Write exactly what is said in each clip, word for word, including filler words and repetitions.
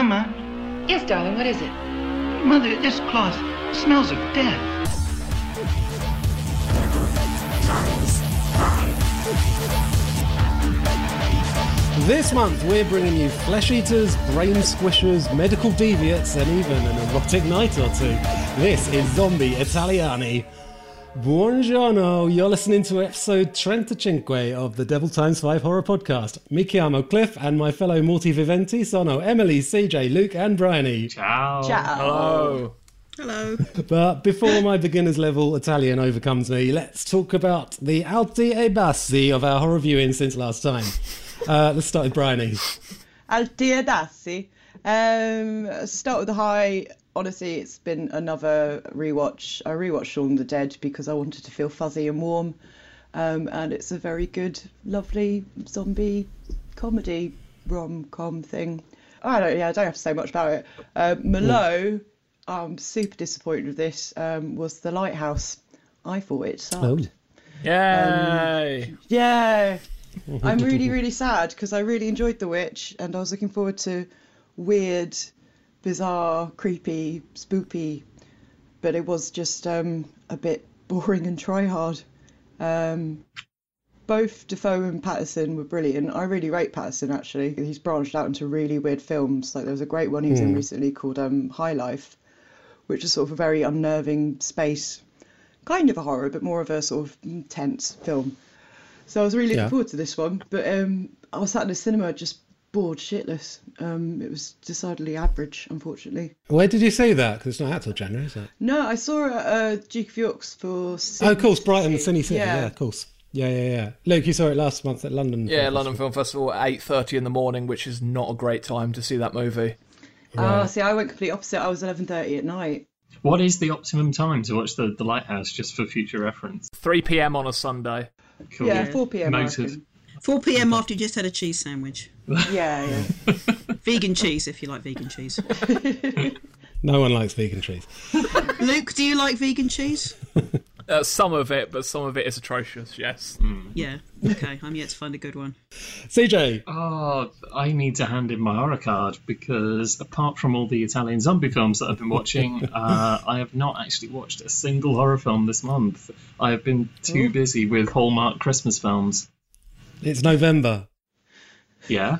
Grandma? Yes, darling, what is it? Mother, this cloth smells of death. This month, we're bringing you flesh eaters, brain squishers, medical deviants, and even an erotic night or two. This is Zombie Italiani. Buongiorno, you're listening to episode trentacinque of the Devil Times five Horror Podcast. Mi chiamo Cliff, and my fellow multiviventi sono Emily, C J, Luke, and Bryony. Ciao. Ciao. Hello. Hello. But before my beginner's level Italian overcomes me, let's talk about the alti e bassi of our horror viewing since last time. Uh, let's start with Bryony. Alti e bassi. Um, start with the high... Honestly, it's been another rewatch. I rewatched Shaun the Dead because I wanted to feel fuzzy and warm, um, and it's a very good, lovely zombie comedy rom-com thing. I don't, yeah, I don't have to say much about it. Uh, Malo, I'm super disappointed with this. Um, was The Lighthouse? I thought it sucked. Oh. Yay! Um, yeah, I'm really, really sad because I really enjoyed The Witch, and I was looking forward to weird, bizarre, creepy, spoopy, but it was just um, a bit boring and try-hard. Um, both Defoe and Patterson were brilliant. I really rate Patterson, actually. He's branched out into really weird films. Like, there was a great one he was mm. in recently called um, High Life, which is sort of a very unnerving space, kind of a horror, but more of a sort of tense film. So I was really yeah. looking forward to this one, but um, I was sat in the cinema just bored shitless. Um, it was decidedly average, unfortunately. Where did you see that? Because it's not out till January, is it? No, I saw it at Duke of York's for Cine. Oh, of course, Brighton, the Cine City. Yeah. yeah, of course. Yeah, yeah, yeah. Luke, you saw it last month at London. Yeah, Film London Festival. Film Festival at eight thirty in the morning, which is not a great time to see that movie. Oh, right. uh, see, I went complete opposite. I was eleven thirty at night. What is the optimum time to watch The, the Lighthouse, just for future reference? three p.m. on a Sunday. Cool. Yeah, four p.m. Noted. four p.m. after you just had a cheese sandwich. Yeah, yeah. Vegan cheese, if you like vegan cheese. No one likes vegan cheese. Luke, do you like vegan cheese? Uh, some of it, but some of it is atrocious, yes. Mm. Yeah, okay, I'm yet to find a good one. C J? Oh, I need to hand in my horror card, because apart from all the Italian zombie films that I've been watching, uh, I have not actually watched a single horror film this month. I have been too Ooh. busy with Hallmark Christmas films. It's November. Yeah.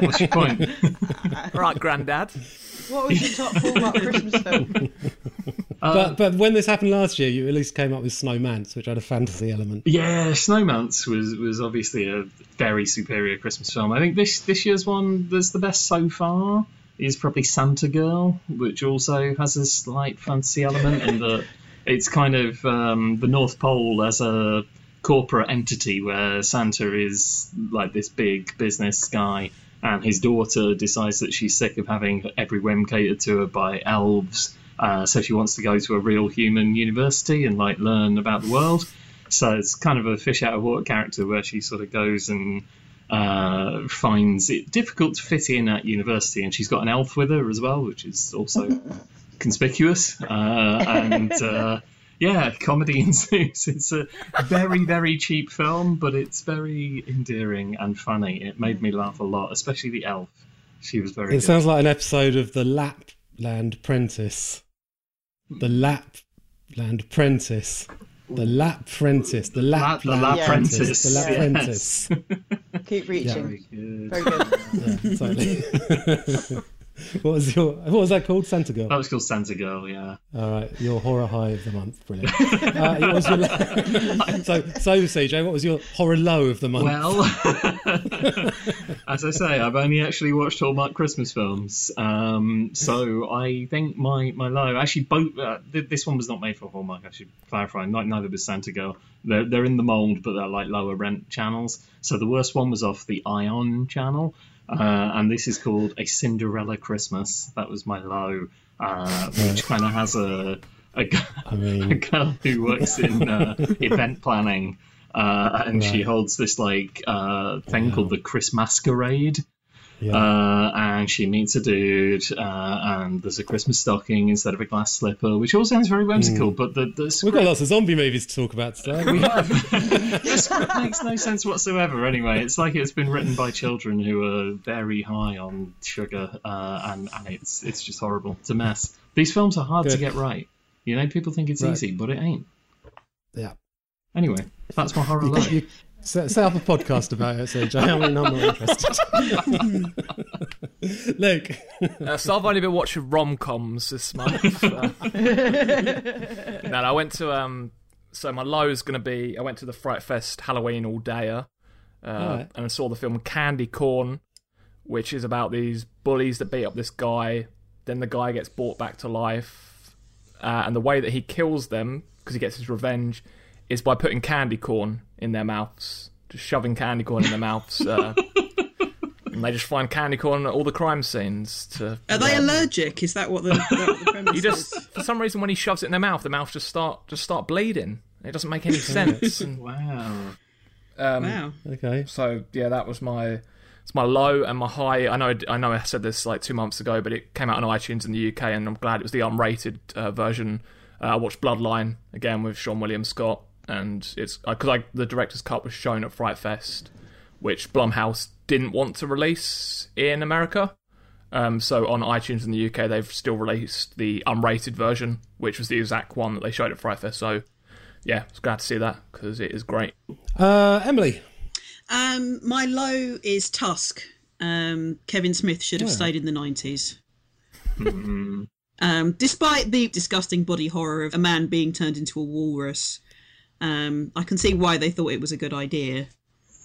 What's your point? Right, Grandad. What was your top four about Christmas film? Uh, but but when this happened last year, you at least came up with Snowman's, which had a fantasy element. Yeah, Snowman's was was obviously a very superior Christmas film. I think this this year's one that's the best so far is probably Santa Girl, which also has a slight fantasy element, in that it's kind of um, the North Pole as a corporate entity where Santa is like this big business guy, and his daughter decides that she's sick of having every whim catered to her by elves, uh, so she wants to go to a real human university and like learn about the world. So it's kind of a fish out of water character where she sort of goes and uh, finds it difficult to fit in at university, and she's got an elf with her as well, which is also conspicuous, uh, and uh, yeah, comedy ensues. It's a very, very cheap film, but it's very endearing and funny. It made me laugh a lot, especially the elf. She was very It good. Sounds like an episode of The Lapland Prentice. The Lapland Prentice. The Lap Prentice. The Lap La- La- La- Prentice. The Lap yeah. Prentice. Keep reaching. Yeah. Very good. Very good. Yeah, totally. What was your? What was that called? Santa Girl. That was called Santa Girl. Yeah. All right, your horror high of the month. Brilliant. uh, what was your... So, so C J, what was your horror low of the month? Well, as I say, I've only actually watched Hallmark Christmas films, um, so I think my my low actually both. Uh, th- this one was not made for Hallmark. I should clarify. Not, neither was Santa Girl. They're they're in the mould, but they're like lower rent channels. So the worst one was off the Ion channel. Uh, and this is called A Cinderella Christmas. That was my low, uh, which kind of has a a, I mean... a girl who works in uh, event planning, uh, and right. she holds this like uh, thing wow. called the Chris Masquerade. Yeah. Uh, and she meets a dude, uh, and there's a Christmas stocking instead of a glass slipper, which all sounds very whimsical. Mm. But the, the script... we've got lots of zombie movies to talk about today. We have. The script makes no sense whatsoever. Anyway, it's like it's been written by children who are very high on sugar, uh, and and it's it's just horrible. It's a mess. These films are hard Good. to get right. You know, people think it's right. easy, but it ain't. Yeah. Anyway, that's my horror life. Set up a podcast about it, so Jay, I'm not interested. Luke. Uh, so I've only been watching rom-coms this month. Uh, no, I went to, um, so my low is going to be, I went to the Fright Fest Halloween all day, uh, all right. and I saw the film Candy Corn, which is about these bullies that beat up this guy, then the guy gets brought back to life, uh, and the way that he kills them, because he gets his revenge, is by putting candy corn in their mouths, just shoving candy corn in their mouths, uh, and they just find candy corn at all the crime scenes. To, Are they um, allergic? Is that what the, the premise you just, is? For some reason, when he shoves it in their mouth, the mouth just start just start bleeding. It doesn't make any sense. And, wow. Um, wow. Okay. So yeah, that was my it's my low and my high. I know I know I said this like two months ago, but it came out on iTunes in the U K, and I'm glad it was the unrated uh, version. Uh, I watched Bloodline again with Sean William Scott. And it's because uh, the director's cut was shown at Fright Fest, which Blumhouse didn't want to release in America. Um, so on iTunes in the U K, they've still released the unrated version, which was the exact one that they showed at Fright Fest. So yeah, I was glad to see that because it is great. Uh, Emily, um, my low is Tusk. Um, Kevin Smith should have yeah. stayed in the nineties. um, despite the disgusting body horror of a man being turned into a walrus. Um, I can see why they thought it was a good idea,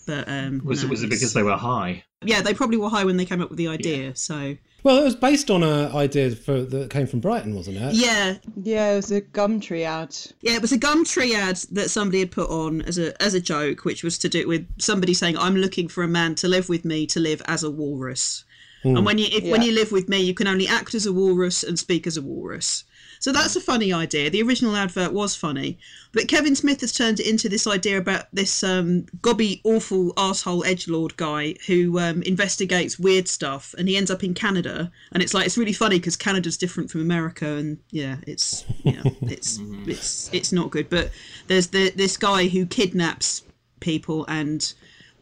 but um, was no, it was it because they were high? Yeah, they probably were high when they came up with the idea. Yeah. So well, it was based on an idea for, that came from Brighton, wasn't it? Yeah, yeah, it was a Gumtree ad. Yeah, it was a Gumtree ad that somebody had put on as a as a joke, which was to do with somebody saying, "I'm looking for a man to live with me to live as a walrus," mm. and when you if, yeah. when you live with me, you can only act as a walrus and speak as a walrus. So that's a funny idea. The original advert was funny. But Kevin Smith has turned it into this idea about this um, gobby, awful, arsehole edgelord guy who um, investigates weird stuff. And he ends up in Canada. And it's like, it's really funny because Canada's different from America. And yeah, it's yeah, it's it's it's not good. But there's the, this guy who kidnaps people and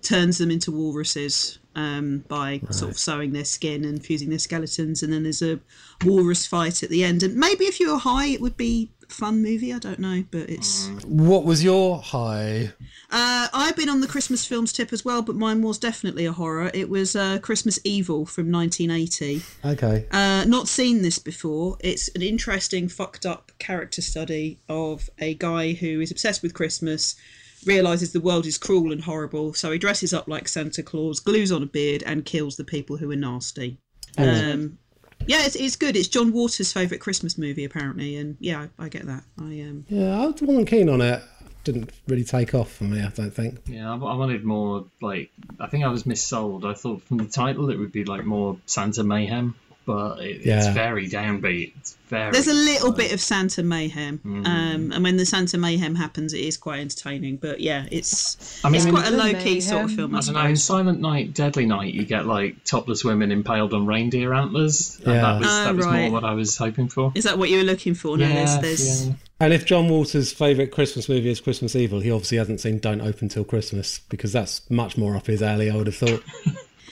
turns them into walruses. Um, by right. sort of sewing their skin and fusing their skeletons, and then there's a walrus fight at the end. And maybe if you were high, it would be a fun movie. I don't know, but it's. What was your high? Uh, I've been on the Christmas films tip as well, but mine was definitely a horror. It was uh, Christmas Evil from nineteen eighty. Okay. Uh, not seen this before. It's an interesting, fucked up character study of a guy who is obsessed with Christmas. Realises the world is cruel and horrible, so he dresses up like Santa Claus, glues on a beard, and kills the people who are nasty. Mm. Um, yeah, it's, it's good. It's John Waters' favourite Christmas movie, apparently, and yeah, I, I get that. I um, yeah, I wasn't keen on it. Didn't really take off for me, I don't think. Yeah, I, I wanted more. Like, I think I was missold. I thought from the title it would be like more Santa Mayhem. But it, yeah. it's very downbeat. It's very There's a little sad. bit of Santa Mayhem. Mm. Um, and when the Santa Mayhem happens, it is quite entertaining. But yeah, it's I mean, it's quite a low-key sort of film. I, I don't know. In Silent Night, Deadly Night, you get like topless women impaled on reindeer antlers. Yeah. And that was, that oh, was right. more what I was hoping for. Is that what you were looking for? No, yeah, there's... there's... Yeah. And if John Waters' favourite Christmas movie is Christmas Evil, he obviously hasn't seen Don't Open Till Christmas, because that's much more up his alley, I would have thought.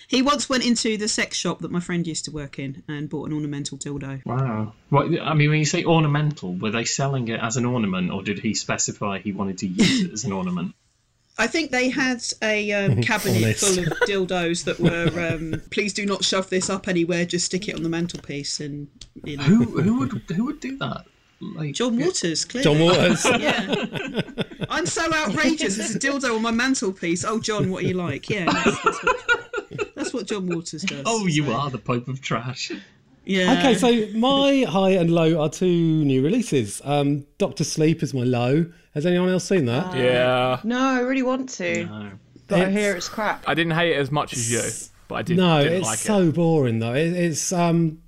He once went into the sex shop that my friend used to work in and bought an ornamental dildo. Wow. Well, I mean, when you say ornamental, were they selling it as an ornament, or did he specify he wanted to use it as an ornament? I think they had a um, cabinet full of dildos that were, um, please do not shove this up anywhere, just stick it on the mantelpiece. And you know. Who, who would who would do that? Like, John Waters, clearly. John Waters. Yeah. I'm so outrageous, there's a dildo on my mantelpiece. Oh, John, what are you like? Yeah, that's, that's what... That's what John Waters does. Oh, you so. are the Pope of Trash. Yeah. Okay, so my high and low are two new releases. Um, Doctor Sleep is my low. Has anyone else seen that? Uh, yeah. No, I really want to. No. But it's, I hear it's crap. I didn't hate it as much as you, but I did, no, didn't like so it. No, it's so boring, though. It, it's um,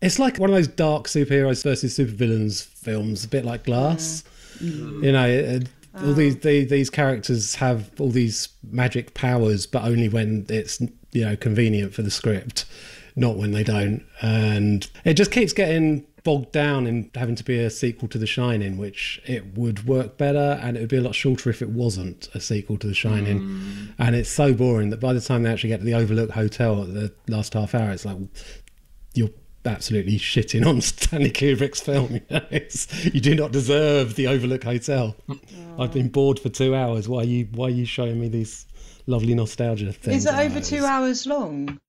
it's like one of those dark superheroes versus supervillains films, a bit like Glass. Yeah. Mm. You know, it, all these, these these characters have all these magic powers, but only when it's you know, convenient for the script, not when they don't. And it just keeps getting bogged down in having to be a sequel to The Shining, which it would work better and it would be a lot shorter if it wasn't a sequel to The Shining. Mm. And it's so boring that by the time they actually get to the Overlook Hotel at the last half hour, it's like, you're absolutely shitting on Stanley Kubrick's film. You know, it's, you do not deserve the Overlook Hotel. Aww. I've been bored for two hours. Why are you, why are you showing me these lovely nostalgia things? Is it over two hours long?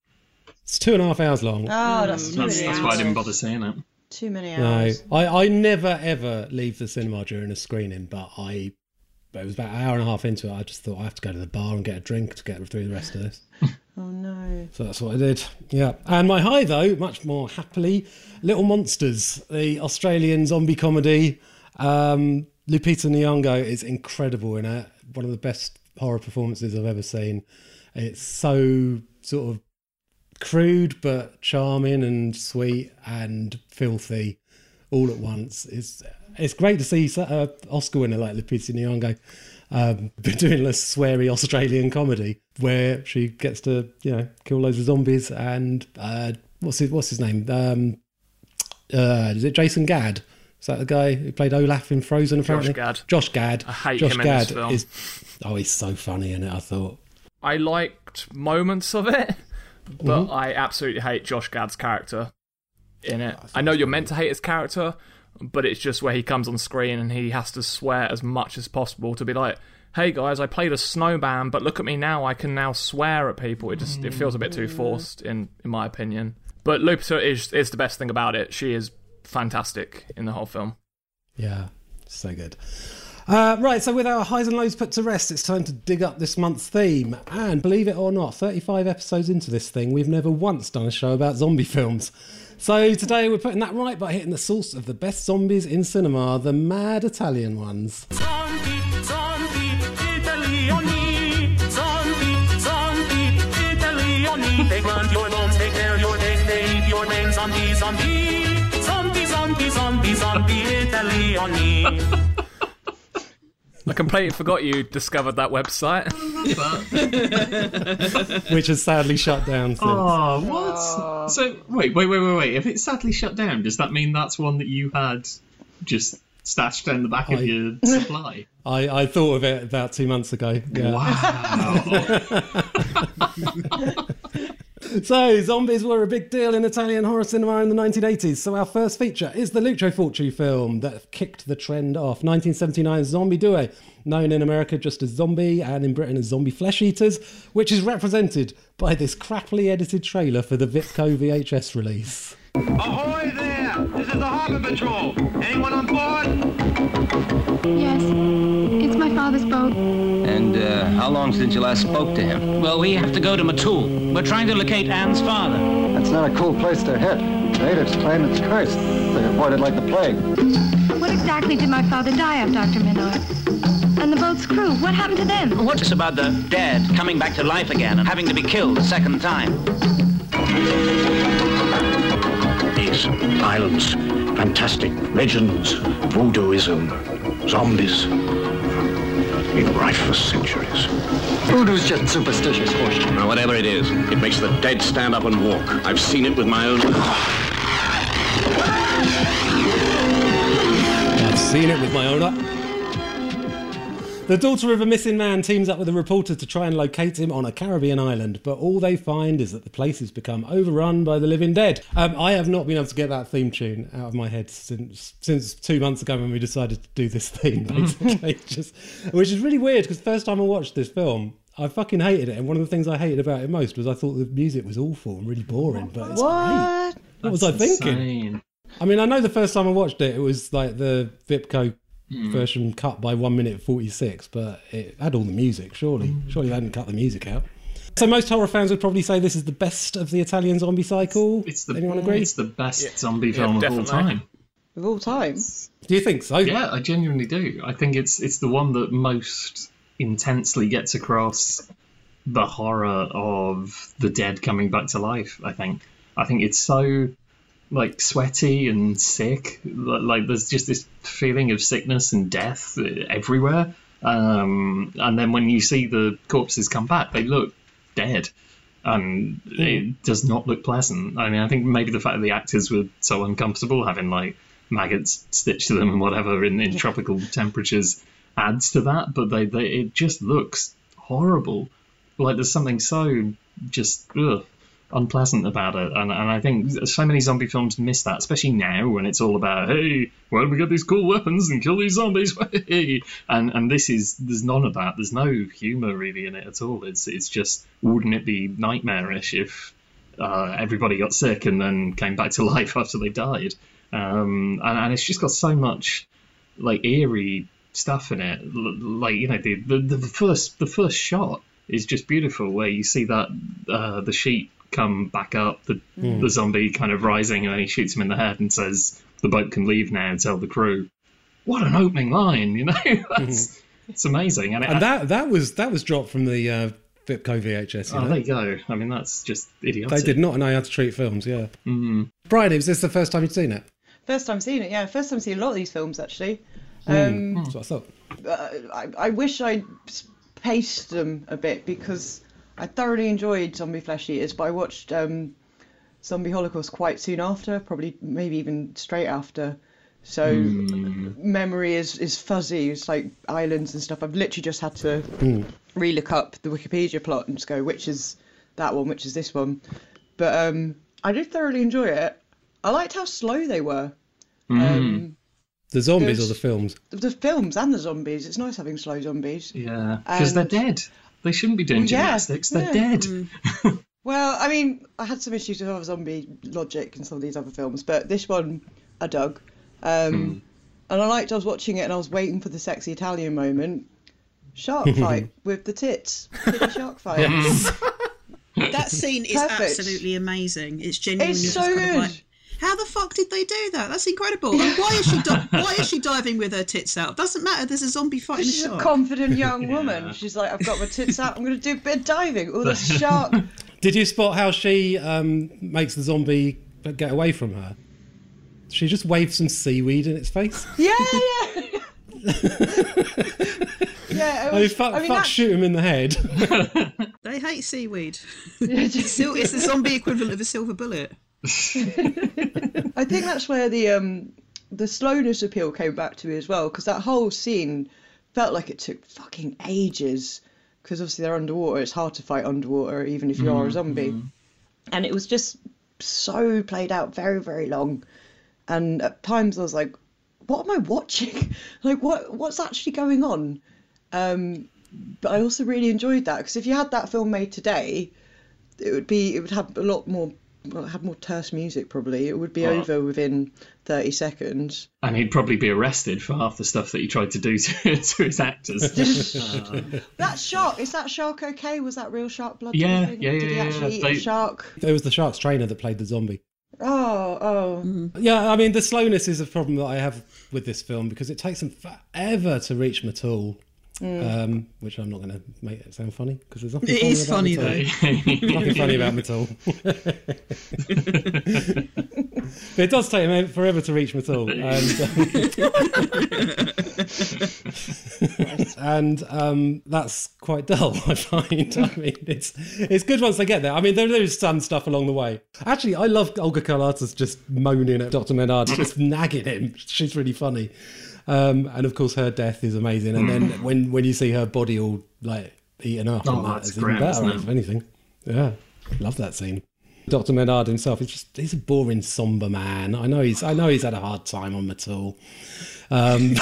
It's two and a half hours long. Oh, that's too that's, many that's hours. Why I didn't bother seeing it. Too many hours. No, I, I never, ever leave the cinema during a screening, but I, it was about an hour and a half into it, I just thought, I have to go to the bar and get a drink to get through the rest of this. Oh, no. So that's what I did. Yeah. And my high, though, much more happily, Little Monsters, the Australian zombie comedy. Um, Lupita Nyong'o is incredible in it. One of the best horror performances I've ever seen. It's so sort of crude but charming and sweet and filthy all at once. It's it's great to see an Oscar winner like Lupita Nyong'o um, doing a sweary Australian comedy where she gets to, you know, kill loads of zombies and uh, what's his what's his name? Um, uh, is it Jason Gad? Is that the guy who played Olaf in Frozen? Apparently, Josh Gad. Josh Gad. I hate Josh him Gad in this film. Is, oh, he's so funny in it. I thought I liked moments of it. But mm-hmm. I absolutely hate Josh Gad's character in it. I know you're meant to hate his character, but it's just where he comes on screen and he has to swear as much as possible to be like, hey guys, I played a snowman, but look at me now, I can now swear at people. It just it feels a bit too forced, in, in my opinion. But Lupita is, is the best thing about it. She is fantastic in the whole film. Yeah, so good. Uh, right, so with our highs and lows put to rest, it's time to dig up this month's theme. And believe it or not, thirty-five episodes into this thing, we've never once done a show about zombie films. So today we're putting that right by hitting the source of the best zombies in cinema, the mad Italian ones. Zombie, zombie, Italiani. Zombie, zombie, Italiani. They run your loans, they tear your legs, they eat your name. Zombie, zombie, zombie, zombie, zombie, zombie, Italiani. I completely forgot you discovered that website. Which has sadly shut down since. Oh, what? Oh. So, wait, wait, wait, wait, wait. If it's sadly shut down, does that mean that's one that you had just stashed down the back I, of your supply? I, I thought of it about two months ago. Yeah. Wow. So, zombies were a big deal in Italian horror cinema in the nineteen eighties, so our first feature is the Lucio Fulci film that kicked the trend off. nineteen seventy-nine's Zombie Due, known in America just as Zombie and in Britain as Zombie Flesh Eaters, which is represented by this crappily edited trailer for the Vipco V H S release. Ahoy there! This is the Harbour Patrol! Anyone on board? Yes, it's my father's boat. And uh, how long since you last spoke to him? Well, we have to go to Matul. We're trying to locate Anne's father. That's not a cool place to hit. Natives claim it's cursed. They avoid it like the plague. What exactly did my father die of, Doctor Minard? And the boat's crew, what happened to them? What's about the dead coming back to life again and having to be killed a second time? Violence, fantastic legends, voodooism, zombies, been rife for centuries. Voodoo's just superstitious horseshit. Now, whatever it is, it makes the dead stand up and walk. I've seen it with my own... I've seen it with my own... The daughter of a missing man teams up with a reporter to try and locate him on a Caribbean island, but all they find is that the place has become overrun by the living dead. Um, I have not been able to get that theme tune out of my head since since two months ago when we decided to do this theme, basically. Just, which is really weird, because the first time I watched this film, I fucking hated it, and one of the things I hated about it most was I thought the music was awful and really boring, but it's what? Great. What That's was I thinking? Insane. I mean, I know the first time I watched it, it was like the Vipco version cut by one minute forty-six, but it had all the music, surely. Surely they hadn't cut the music out. So most horror fans would probably say this is the best of the Italian zombie cycle. It's the, Anyone agree? It's the best yeah. zombie yeah, film definitely. of all time. Of all time? Do you think so? Yeah, I genuinely do. I think it's it's the one that most intensely gets across the horror of the dead coming back to life, I think. I think it's so... like sweaty and sick, like there's just this feeling of sickness and death everywhere, um and then when you see the corpses come back, they look dead, and it does not look pleasant. I mean, I think maybe the fact that the actors were so uncomfortable having like maggots stitched to them and whatever in, in yeah. tropical temperatures adds to that, but they, they it just looks horrible. Like there's something so just ugh, unpleasant about it, and and I think so many zombie films miss that, especially now when it's all about hey, well, we got these cool weapons and kill these zombies, and and this is there's none of that. There's no humor really in it at all. It's it's just wouldn't it be nightmarish if uh, everybody got sick and then came back to life after they died? Um, and, and it's just got so much like eerie stuff in it. Like you know the the, the first the first shot is just beautiful where you see that uh, the sheet come back up, the, mm. the zombie kind of rising, and then he shoots him in the head and says, the boat can leave now and tell the crew. What an opening line, you know? That's mm. It's amazing. And, it, and that that was that was dropped from the uh, Vipco V H S. You oh, know? There you go. I mean, that's just idiotic. They did not know how to treat films, yeah. Mm. Brian, was this the first time you'd seen it? First time seeing it, yeah. First time seeing a lot of these films, actually. Mm. Um, That's what I thought. Uh, I, I wish I'd paced them a bit because I thoroughly enjoyed Zombie Flesh Eaters, but I watched um, Zombie Holocaust quite soon after, probably maybe even straight after. So mm. memory is, is fuzzy. It's like islands and stuff. I've literally just had to mm. re-look up the Wikipedia plot and just go, which is that one, which is this one. But um, I did thoroughly enjoy it. I liked how slow they were. Mm. Um, the zombies or the films? The films and the zombies. It's nice having slow zombies. Yeah, because they're dead. They shouldn't be doing gymnastics, yeah, they're yeah. dead. Well, I mean, I had some issues with other zombie logic in some of these other films, but this one I dug. Um, mm. And I liked, I was watching it and I was waiting for the sexy Italian moment. Shark fight with the tits. Titty shark fight. Yes. That scene is perfect. Absolutely amazing. It's genuinely it's so good. Like, how the fuck did they do that? That's incredible. Like, why is she di- why is she diving with her tits out? Doesn't matter. There's a zombie fighting she's a shark. She's a confident young woman. Yeah. She's like, I've got my tits out. I'm going to do a bit of diving. Oh, there's a shark. Did you spot how she um, makes the zombie get away from her? She just waves some seaweed in its face. Yeah, yeah. Yeah, it was, I mean, fuck, I mean, fuck that... shoot him in the head. They hate seaweed. It's the zombie equivalent of a silver bullet. I think that's where the um the slowness appeal came back to me as well, because that whole scene felt like it took fucking ages, because obviously they're underwater, it's hard to fight underwater even if you mm, are a zombie mm. and it was just so played out very very long, and at times I was like, what am I watching? Like what what's actually going on? Um but I also really enjoyed that, because if you had that film made today, it would be it would have a lot more Well, it had more terse music, probably. It would be well, over within thirty seconds. And he'd probably be arrested for half the stuff that he tried to do to, to his actors. uh. That shark, is that shark okay? Was that real shark blood? Yeah, yeah, yeah. Did he actually yeah, eat they, a shark? It was the shark's trainer that played the zombie. Oh, oh. Mm-hmm. Yeah, I mean, the slowness is a problem that I have with this film, because it takes them forever to reach Matul. Mm. Um, which I'm not going to make it sound funny, because there's nothing. It funny is about funny Matul. Though. Nothing funny about Matul. But it does take him forever to reach Matul, and, um, and um, that's quite dull, I find. I mean, it's it's good once they get there. I mean, there is some stuff along the way. Actually, I love Olga Carlotta's just moaning at Doctor Menard, just nagging him. She's really funny. Um, and of course her death is amazing, and then when, when you see her body all like eaten up, oh, and that, that's it's grand, even better, isn't it? If anything, yeah, love that scene. Doctor Menard himself is just he's a boring somber man. I know he's I know he's had a hard time on Matul. Um,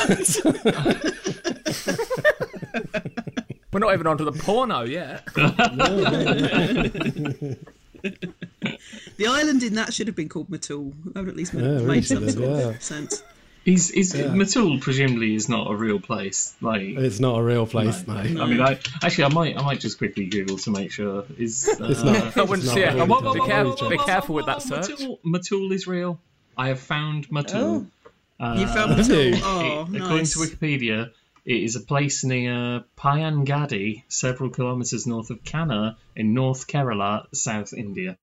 We're not even onto the porno yet. The island in that should have been called Matul. That would at least yeah, made really some sort yeah. of sense. He's, he's, yeah. Matul presumably is not a real place. Like it's not a real place, no. no. I mean, I, actually, I might, I might just quickly Google to make sure. Is uh, I wouldn't see it. Be careful with that search. Matul, Matul is real. I have found Matul. Oh. Uh, you found Matul. Oh, it, nice. According to Wikipedia, it is a place near Payangadi, several kilometres north of Kanna in North Kerala, South India.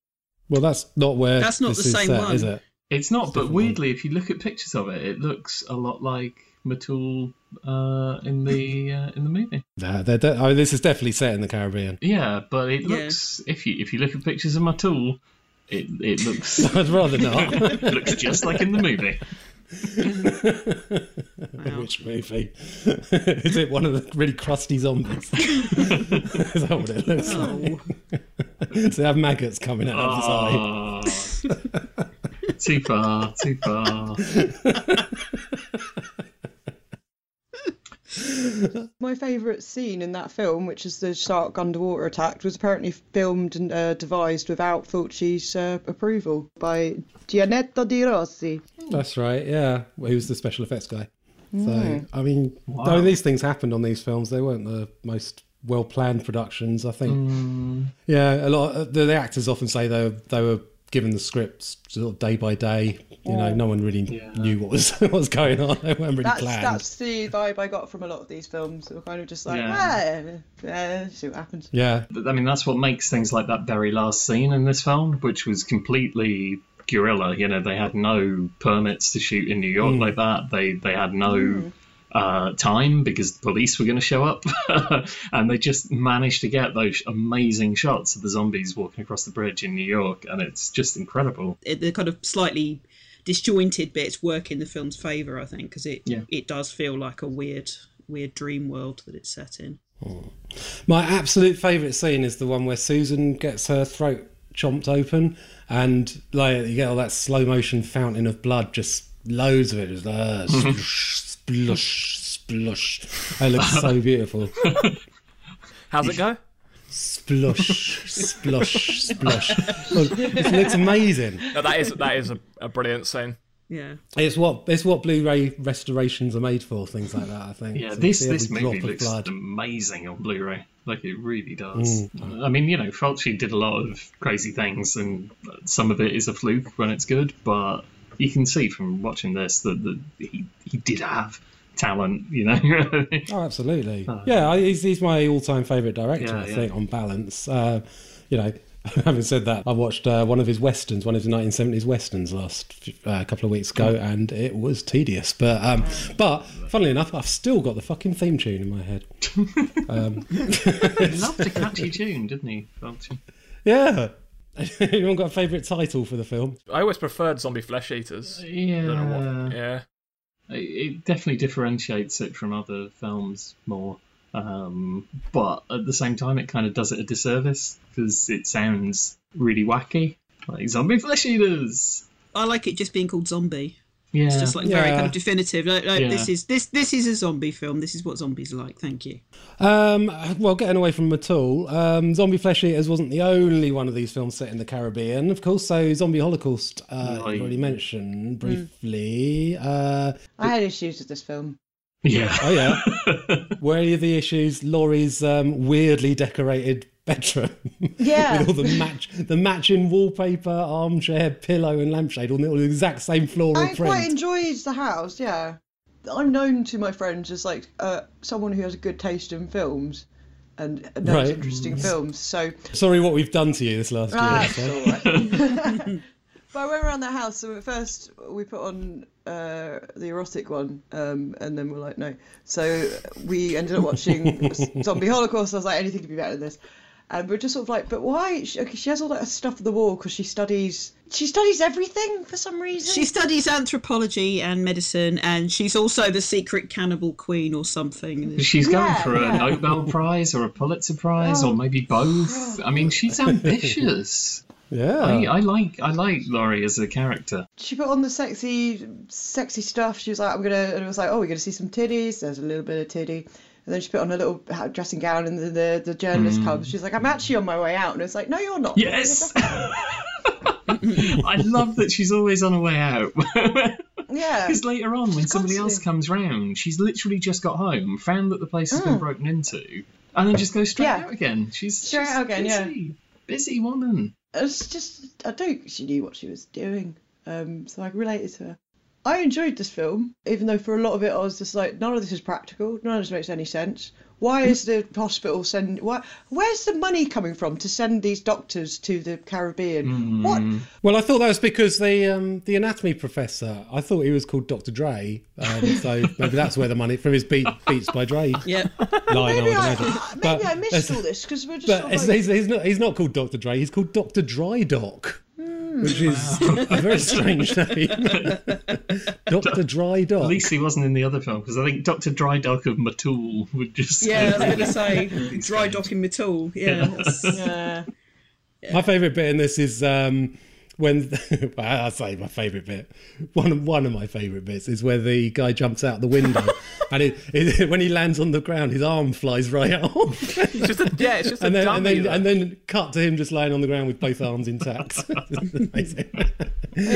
Well, that's not where. That's not this the same is, one, uh, is it? It's not, it's but weirdly, one. If you look at pictures of it, it looks a lot like Matul uh, in the uh, in the movie. Nah, they're de- I mean, this is definitely set in the Caribbean. Yeah, but it yeah. looks if you if you look at pictures of Matul, it it looks. I'd rather not. It looks just like in the movie. Wow. Which movie? Is it one of the really crusty zombies? Is that what it looks oh. like? So they have maggots coming out oh. of his eye. Too far, too far. My favourite scene in that film, which is the shark underwater attack, was apparently filmed and uh, devised without Fulci's uh, approval by Gianetto Di Rossi. That's right, yeah. Well, he was the special effects guy. Mm. So, I mean, wow. though these things happened on these films, they weren't the most well-planned productions, I think. Mm. Yeah, a lot of the, the actors often say they were, they were given the scripts sort of day by day, you know, no one really yeah. knew what was what was going on. They weren't really that's, planned. That's the vibe I got from a lot of these films. They were kind of just like, yeah, ah, yeah see what happens. Yeah, I mean, that's what makes things like that very last scene in this film, which was completely guerrilla. You know, they had no permits to shoot in New York mm. like that. They they had no. Mm. Uh, time because the police were going to show up and they just managed to get those amazing shots of the zombies walking across the bridge in New York, and it's just incredible. It, the kind of slightly disjointed bits work in the film's favour, I think, because it yeah. it does feel like a weird weird dream world that it's set in. Oh. My absolute favourite scene is the one where Susan gets her throat chomped open and like you get all that slow motion fountain of blood, just loads of it, just uh, splush, splush. That looks so beautiful. How's it go? Splush, splush, splush. Look, it looks amazing. No, that is that is a, a brilliant scene. Yeah, it's what it's what Blu-ray restorations are made for, things like that, I think. Yeah, so this this movie looks blood. amazing on Blu-ray. Like, it really does. Mm. I mean, you know, Fulci did a lot of crazy things, and some of it is a fluke when it's good, but you can see from watching this that, that he, he did have talent, you know. Oh, absolutely. Uh, yeah, he's, he's my all-time favourite director, yeah, I yeah. think, on balance. Uh, you know, having said that, I watched uh, one of his westerns, one of his nineteen seventies westerns last uh, couple of weeks ago, and it was tedious. But, um, but funnily enough, I've still got the fucking theme tune in my head. um, he loved a catchy tune, didn't he? Yeah. Anyone got a favourite title for the film? I always preferred Zombie Flesh Eaters. Yeah. I don't know what, yeah. It definitely differentiates it from other films more. Um, but at the same time, it kind of does it a disservice because it sounds really wacky. Like Zombie Flesh Eaters. I like it just being called Zombie. Yeah. It's just like yeah. very kind of definitive. Like, like yeah. this is this this is a zombie film. This is what zombies are like. Thank you. Um, well, getting away from Matul, um, Zombie Flesh Eaters wasn't the only one of these films set in the Caribbean, of course. So Zombie Holocaust, uh, right. you already mentioned briefly. Mm. Uh, I had issues with this film. Yeah. Oh yeah. Were any of the issues Laurie's um, weirdly decorated bedroom? Yeah. With all the match, the matching wallpaper, armchair, pillow, and lampshade, all the, all the exact same floral I print. I quite enjoyed the house. Yeah, I'm known to my friends as like uh, someone who has a good taste in films and knows right. interesting films. So sorry, what we've done to you this last right. year. So. But I went around that house, so at first we put on uh, the erotic one, um, and then we're like, no. So we ended up watching Zombie Holocaust. I was like, anything could be better than this. And we're just sort of like, but why? She, okay, she has all that stuff on the wall because she studies... She studies everything for some reason. She studies anthropology and medicine, and she's also the secret cannibal queen or something. She's going yeah, for a yeah. Nobel Prize or a Pulitzer Prize oh. or maybe both. I mean, she's ambitious. Yeah, I, I like I like Laurie as a character. She put on the sexy, sexy stuff. She was like, I'm gonna, and it was like, oh, we're gonna see some titties. There's a little bit of titty, and then she put on a little dressing gown, and the the, the journalist mm. comes. She's like, I'm actually on my way out, and it's like, no, you're not. Yes. I love that she's always on her way out. Yeah. Because later on, when she's somebody constantly. else comes round, she's literally just got home, found that the place has mm. been broken into, and then just goes straight yeah. out again. She's straight she's out again. Busy, yeah. Busy woman. It's just, I don't think she knew what she was doing, um, so I related to her. I enjoyed this film, even though for a lot of it I was just like, none of this is practical, none of this makes any sense. Why is the hospital send? Why, where's the money coming from to send these doctors to the Caribbean? Mm. What? Well, I thought that was because the um, the anatomy professor. I thought he was called Doctor Dre, um, so maybe that's where the money from his beat, Beats by Dre. Yeah, line, maybe I, I, maybe but, I missed all this because we're just. But sort of like... he's, he's not. He's not called Doctor Dre. He's called Doctor Dry Doc. Which is wow. a very strange name. Doctor Dry Doc. At least he wasn't in the other film, because I think Doctor Dry Doc of Matul would just... Yeah, I was going to say, Dry Doc in Matul. Yeah, yeah. yeah. My favourite bit in this is um, when... well, I'll say my favourite bit. One of, one of my favourite bits is where the guy jumps out the window and it, it, when he lands on the ground, his arm flies right off. It's just a, yeah, it's just and a then, dummy. And then, and then cut to him just laying on the ground with both arms intact.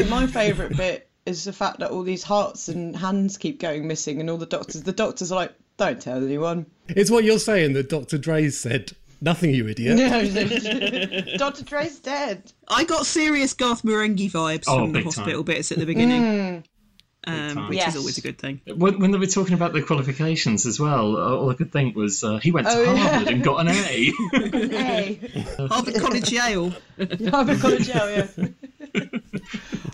My favourite bit is the fact that all these hearts and hands keep going missing and all the doctors, the doctors are like, don't tell anyone. It's what you're saying that Doctor Dre said. Nothing, you idiot. No, Doctor Dre's dead. I got serious Garth Marenghi vibes oh, from the hospital time. Bits at the beginning. Mm. Um, which yes. is always a good thing. When, when they were talking about the qualifications as well, all I could think was uh, he went to oh, Harvard yeah. and got an A. an A. Harvard College Yale. Harvard College Yale, yeah.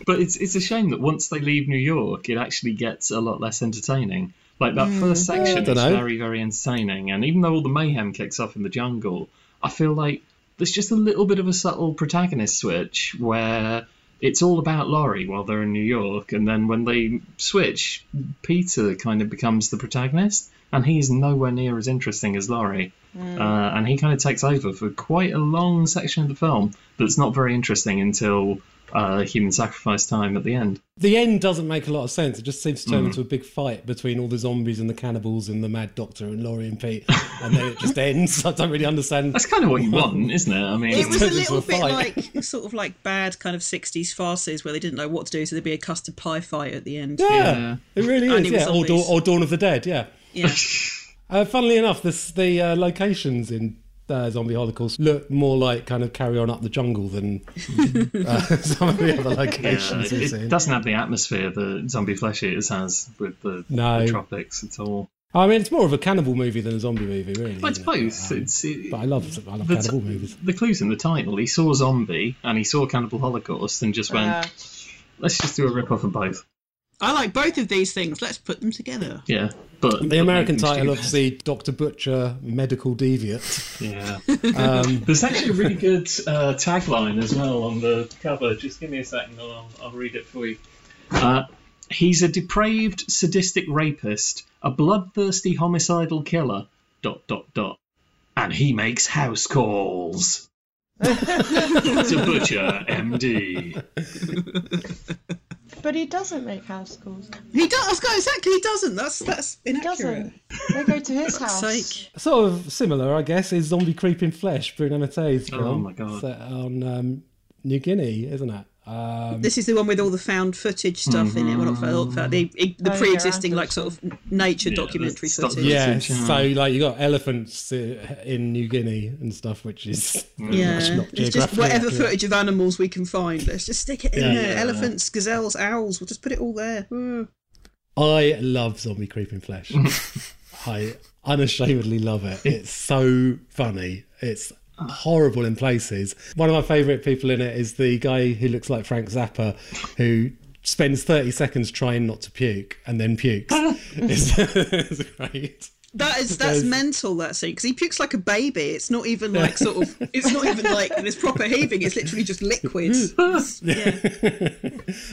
But it's it's a shame that once they leave New York, it actually gets a lot less entertaining. Like that mm. first section is know. very, very entertaining. And even though all the mayhem kicks off in the jungle, I feel like there's just a little bit of a subtle protagonist switch where... it's all about Laurie while they're in New York, and then when they switch, Peter kind of becomes the protagonist, and he's nowhere near as interesting as Laurie. Mm. Uh, and he kind of takes over for quite a long section of the film that's not very interesting until uh, human sacrifice time at the end. The end doesn't make a lot of sense. It just seems to turn mm. into a big fight between all the zombies and the cannibals and the mad doctor and Laurie and Pete, and then it just ends. I don't really understand. That's kind of what you want, isn't it? I mean, it was a little bit fight. like sort of like bad kind of sixties farces where they didn't know what to do, so there'd be a custard pie fight at the end. Yeah, yeah. It really is. Yeah. Or, da- or Dawn of the Dead. Yeah. Yeah. uh, funnily enough, this, the uh, locations in. Uh, Zombie Holocaust look more like kind of Carry On Up the Jungle than uh, some of the other locations. Yeah, it it doesn't have the atmosphere that Zombie Flesh Eaters has with the, no. the tropics at all. I mean, it's more of a cannibal movie than a zombie movie, really. I suppose. It? It's, it, but I love, I love cannibal t- movies. The clue's in the title. He saw Zombie and he saw Cannibal Holocaust and just went, uh, let's just do a rip-off of both. I like both of these things. Let's put them together. Yeah. But the American title, obviously, Doctor Butcher, Medical Deviant. Yeah. Um, there's actually a really good uh, tagline as well on the cover. Just give me a second, I'll, I'll read it for you. Uh, he's a depraved, sadistic rapist, a bloodthirsty, homicidal killer, dot, dot, dot. And he makes house calls. Doctor Butcher, M D. But he doesn't make house calls. He does. Exactly, he doesn't. That's that's inaccurate. He doesn't. They go to his house. Sake. Sort of similar, I guess, is Zombie Creeping Flesh, Bruno Mattei's film. Oh my god! Set on um, New Guinea, isn't it? Um, this is the one with all the found footage stuff mm-hmm. in it. Well, not found, found, the the oh, pre-existing yeah, like sort of nature yeah, documentary footage. Yeah. So like you got elephants in New Guinea and stuff, which is yeah. Much not it's just whatever accurate. Footage of animals we can find. Let's just stick it in yeah, there. Yeah, elephants, yeah. gazelles, owls. We'll just put it all there. Mm. I love Zombie Creeping Flesh. I unashamedly love it. It's so funny. It's horrible in places. One of my favourite people in it is the guy who looks like Frank Zappa, who spends thirty seconds trying not to puke and then pukes. it's, it's great. That is that's There's... mental, that scene, because he pukes like a baby. It's not even like sort of. It's not even like there's proper heaving. It's literally just liquids. Yeah.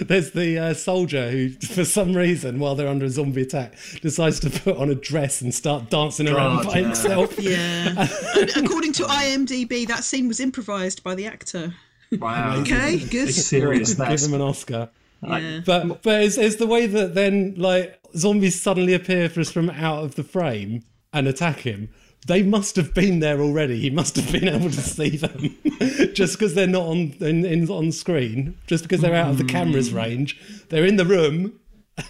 There's the uh, soldier who, for some reason, while they're under a zombie attack, decides to put on a dress and start dancing God, around by yeah. himself. Yeah. And according to I M D B, that scene was improvised by the actor. Wow. Okay. Good. It's serious. Give him an Oscar. Like, yeah. But but it's, it's the way that then like. Zombies suddenly appear for us from out of the frame and attack him. They must have been there already. He must have been able to see them. Just because they're not on in, in, on screen, just because they're out of the camera's range, they're in the room.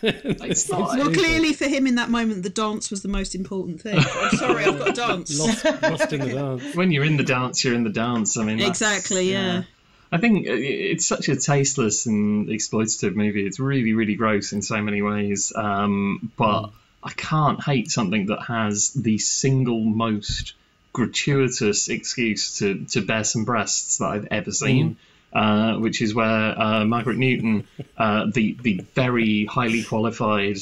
It's not, well, clearly for him in that moment, the dance was the most important thing. I'm sorry, I've got a dance. Lost, lost in the dance. When you're in the dance, you're in the dance. I mean, exactly, yeah. yeah. I think it's such a tasteless and exploitative movie. It's really, really gross in so many ways. Um, but I can't hate something that has the single most gratuitous excuse to, to bare some breasts that I've ever seen, mm. uh, which is where uh, Margaret Newton, uh, the, the very highly qualified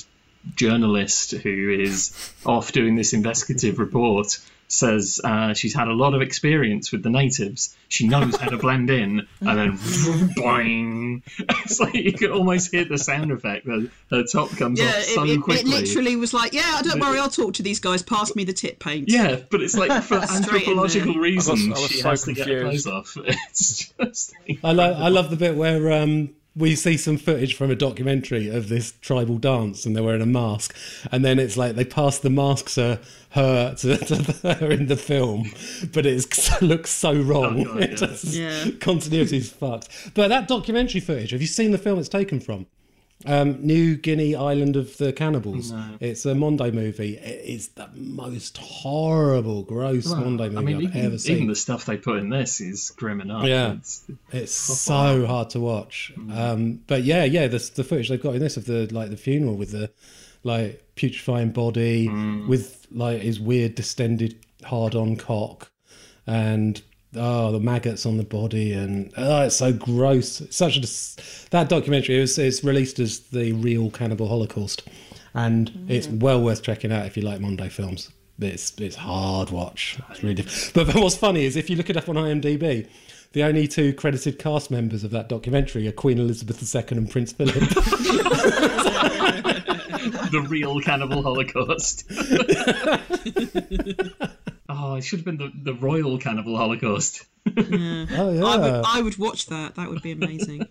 journalist who is off doing this investigative report, says uh, she's had a lot of experience with the natives. She knows how to blend in, and then boing. It's like you could almost hear the sound effect. Her, her top comes yeah, off it, so it, quickly. It literally was like, yeah, don't worry, I'll talk to these guys. Pass me the tit paint. Yeah, but it's like for anthropological reasons, I was, I was she so has confused. to get her clothes off. It's just I, lo- I love the bit where... Um... we see some footage from a documentary of this tribal dance, and they're wearing a mask, and then it's like they pass the mask to her, to, to her in the film, but it's, it looks so wrong. Oh, God, it just, yeah. Continuity's fucked. But that documentary footage, have you seen the film it's taken from? Um, New Guinea Island of the Cannibals. No. It's a Mondo movie. It's the most horrible, gross well, Mondo movie I mean, I've even, ever seen. Even the stuff they put in this is grim enough. Yeah, it's, it's so wild. hard to watch. Mm. Um, but yeah, yeah, the, the footage they've got in this of the like the funeral with the like putrefying body mm. with like his weird distended hard-on cock and. Oh, the maggots on the body, and oh, it's so gross. It's such a that documentary. It was, it's released as the Real Cannibal Holocaust, and mm-hmm. it's well worth checking out if you like Mondo films. It's it's hard watch. It's really difficult. But, but what's funny is if you look it up on IMDb, the only two credited cast members of that documentary are Queen Elizabeth the Second and Prince Philip. The Real Cannibal Holocaust. Oh, it should have been the, the Royal Cannibal Holocaust. Yeah. Oh, yeah. I would, I would watch that. That would be amazing.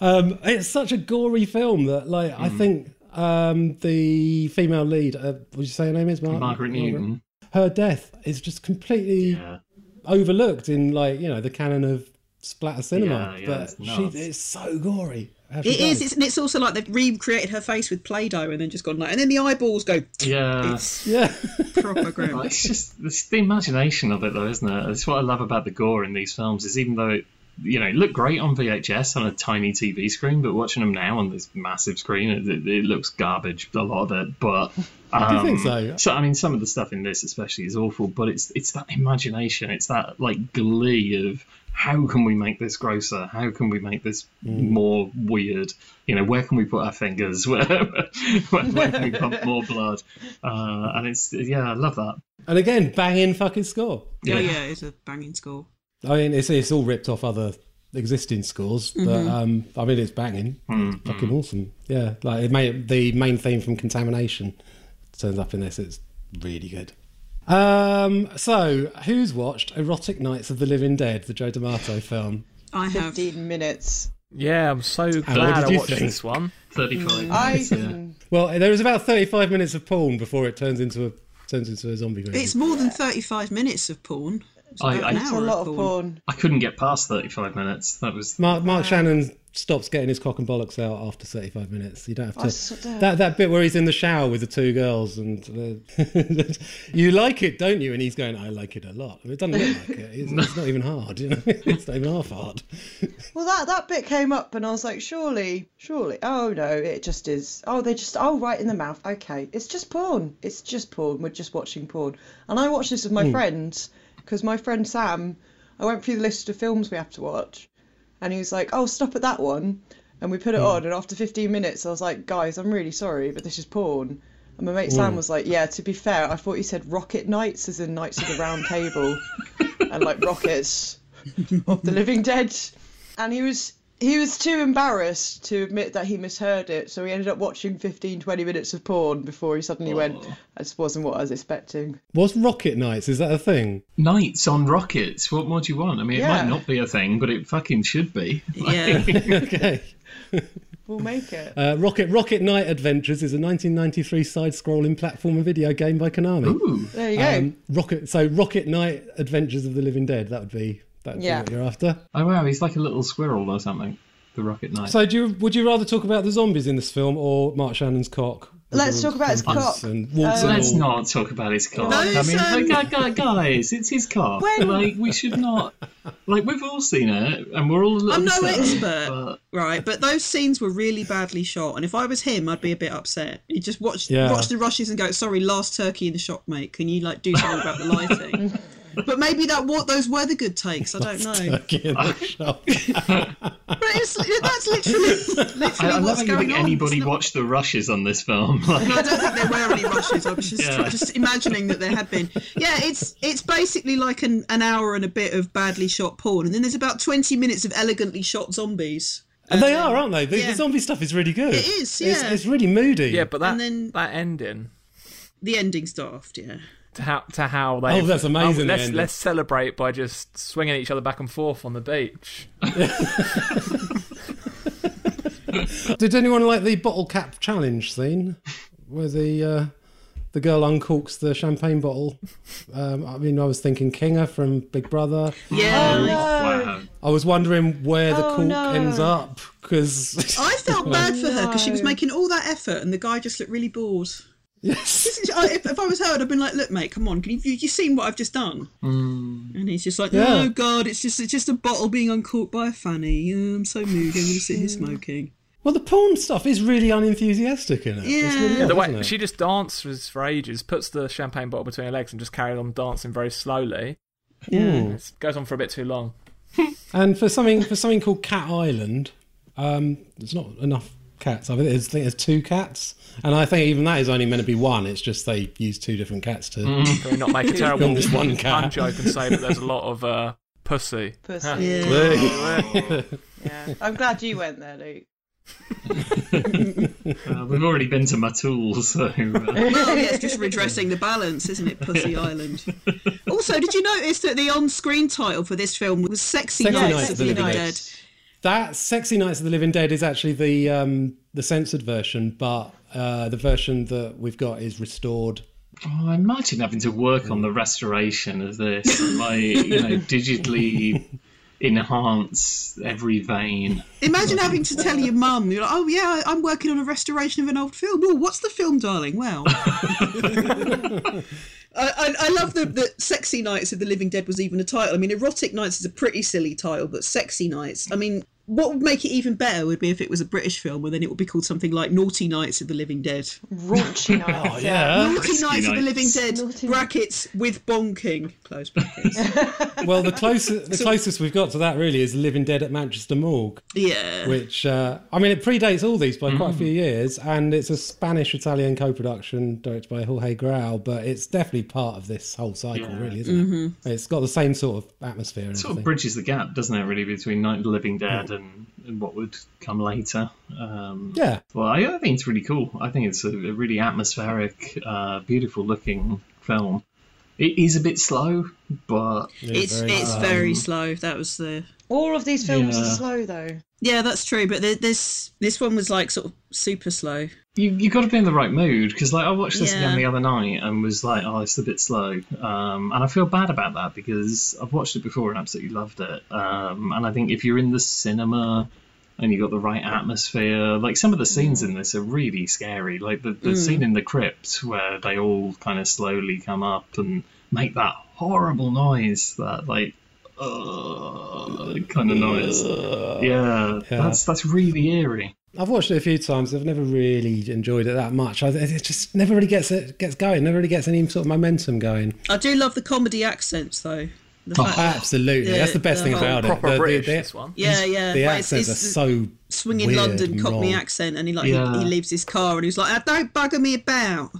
um, it's such a gory film that, like, mm. I think um, the female lead, uh, what did you say her name is? Mar- Margaret Newton. Her death is just completely yeah. overlooked in, like, you know, the canon of splatter cinema. Yeah, yeah, but it's, she, it's so gory. It is, it's, and it's also like they've recreated her face with Play-Doh and then just gone like, and then the eyeballs go. Yeah, it's yeah, proper grim. It's just it's the imagination of it, though, isn't it? It's what I love about the gore in these films. Is even though it, you know, it looked great on V H S on a tiny T V screen, but watching them now on this massive screen, it, it, it looks garbage. A lot of it, but um, I do think so. So I mean, some of the stuff in this, especially, is awful. But it's it's that imagination. It's that like glee of. How can we make this grosser? How can we make this mm. more weird? You know, where can we put our fingers? Where, where, where can we pump more blood? Uh, and it's, yeah, I love that. And again, banging fucking score. Yeah, yeah, yeah it's a banging score. I mean, it's it's all ripped off other existing scores, but mm-hmm. um, I mean, it's banging. Mm-hmm. It's fucking awesome. Yeah, like it made, the main theme from Contamination turns up in this. It's really good. Um, so, who's watched Erotic Nights of the Living Dead, the Joe D'Amato film? I have. fifteen minutes. Yeah, I'm so and glad I watched think? this one. thirty-five I... yeah. Well, there was about thirty-five minutes of porn before it turns into a turns into a zombie movie. It's more than thirty-five minutes of porn. It's I, I, it's a lot of porn. porn. I couldn't get past thirty-five minutes. That was Mark, Mark wow. Shannon stops getting his cock and bollocks out after thirty-five minutes. You don't have to. So that that bit where he's in the shower with the two girls and the, you like it, don't you? And he's going, I like it a lot. It doesn't look like it. It's, no. it's not even hard. You know? It's not even half hard. Well, that that bit came up, and I was like, surely, surely. Oh no, it just is. Oh, they just. Oh, right in the mouth. Okay, it's just porn. It's just porn. We're just watching porn. And I watched this with my mm. friends. Because my friend Sam, I went through the list of films we have to watch, and he was like, "Oh, stop at that one," and we put it oh. on. And after fifteen minutes, I was like, "Guys, I'm really sorry, but this is porn." And my mate mm. Sam was like, "Yeah, to be fair, I thought you said Rocket Knights as in Knights of the Round Table, and like rockets of the Living Dead." And he was he was too embarrassed to admit that he misheard it, so he ended up watching fifteen, twenty minutes of porn before he suddenly oh. went. This wasn't what I was expecting. What's Rocket Nights? Is that a thing? Nights on rockets. What more do you want? I mean, it yeah. might not be a thing, but it fucking should be. Yeah. Okay. We'll make it. Uh, Rocket Rocket Knight Adventures is a nineteen ninety-three side-scrolling platformer video game by Konami. Ooh. There you um, go. Rocket. So Rocket Knight Adventures of the Living Dead. That would be. That would yeah. be what you're after. Oh wow, he's like a little squirrel or something. for Rocket Knight. So do you, would you rather talk about the zombies in this film or Mark Shannon's cock? Let's talk about his cock. Um, let's not talk about his cock. No, I mean, um, like, guys, it's his cock. When... Like, we should not... Like, we've all seen it, and we're all a little I'm upset, no expert, but... right, but those scenes were really badly shot, and if I was him, I'd be a bit upset. You just watch, yeah. watch the rushes and go, sorry, last turkey in the shop, mate. Can you, like, do something about the lighting? But maybe that what those were the good takes. I don't know. In the shop. But it's, that's literally, literally I, I what's going on. I don't think anybody watched the rushes on this film. Like. And I don't think there were any rushes. I was just, yeah. just imagining that there had been. Yeah, it's it's basically like an, an hour and a bit of badly shot porn, and then there's about twenty minutes of elegantly shot zombies. And um, they are, aren't they? The, yeah. the zombie stuff is really good. It is. Yeah, it's, it's really moody. Yeah, but that and then, that ending. The ending's daft. Yeah. To how, to how they... Oh, that's amazing. Oh, let's, let's celebrate by just swinging each other back and forth on the beach. Did anyone like the bottle cap challenge scene where the uh, the girl uncorks the champagne bottle? Um, I mean, I was thinking Kinga from Big Brother. Yeah. Oh, no. Wow. I was wondering where the oh, cork no. ends up because... I felt bad for her because she was making all that effort and the guy just looked really bored. Yes. If, if I was her, I'd have been like, "Look, mate, come on. Can you you, you seen what I've just done?" Mm. And he's just like, yeah. "Oh God, it's just it's just a bottle being uncorked by a fanny. Oh, I'm so moody. I'm going to sit here smoking." Well, the porn stuff is really unenthusiastic in it. Yeah, it's really yeah odd, the way she just dances for ages, puts the champagne bottle between her legs, and just carries on dancing very slowly. Yeah, it goes on for a bit too long. And for something for something called Cat Island, um, there's not enough cats. I think there's, I think there's two cats. And I think even that is only meant to be one. It's just they use two different cats to... Mm. Can we not make a terrible just one cat? Punch joke and say that there's a lot of uh, pussy. Pussy. Huh? Yeah. Oh, yeah. I'm glad you went there, Luke. uh, we've already been to Matul, so... Uh... Well, yeah, it's just redressing the balance, isn't it? Pussy yeah. Island. Also, did you notice that the on-screen title for this film was Sexy, Sexy Nights, Nights of the Living Dead? That Sexy Nights of the Living Dead is actually the um, the censored version, but uh, the version that we've got is restored. Oh, I imagine having to work on the restoration of this, like, you know, digitally enhance every vein. Imagine having to tell your mum, you're like, oh yeah, I'm working on a restoration of an old film. Oh, what's the film, darling? Well... I, I love that Sexy Nights of the Living Dead was even a title. I mean, Erotic Nights is a pretty silly title, but Sexy Nights, I mean, what would make it even better would be if it was a British film, and then it would be called something like Naughty Nights of the Living Dead. Raunchy Nights. Oh, yeah. Naughty Risky Nights of the Living Dead, Naughty brackets, with bonking, close brackets. Well, the, closer, the so, closest we've got to that, really, is Living Dead at Manchester Morgue. Yeah. Which, uh, I mean, it predates all these by mm. quite a few years, and it's a Spanish-Italian co-production directed by Jorge Grau, but it's definitely part of this whole cycle, yeah. really, isn't mm-hmm. it? It's got the same sort of atmosphere. It sort of bridges the gap, doesn't it, really, between Night of the Living Dead yeah. and And, and what would come later. Um, yeah. Well, I, I think it's really cool. I think it's a, a really atmospheric, uh, beautiful-looking film. It is a bit slow, but... It's very, it's um, very slow. That was the... All of these films yeah. are slow, though. Yeah, that's true, but the, this this one was, like, sort of super slow. You, you've got to be in the right mood, because, like, I watched this yeah. again the other night and was like, oh, it's a bit slow. Um, and I feel bad about that, because I've watched it before and absolutely loved it. Um, and I think if you're in the cinema and you've got the right atmosphere, like, some of the scenes mm. in this are really scary. Like, the, the mm. scene in the crypt where they all kind of slowly come up and make that horrible noise that, like... Uh, kind of noise. Uh, yeah, yeah, that's that's really eerie. I've watched it a few times. I've never really enjoyed it that much. I, it just never really gets it gets going. Never really gets any sort of momentum going. I do love the comedy accents, though. The oh, absolutely! The, that's the best the thing about it. Proper the, British, the, the, this one. Yeah, yeah. The but accents it's, it's are so swinging weird London Cockney accent, and he like yeah. he, he leaves his car and he's like, oh, "Don't bugger me about."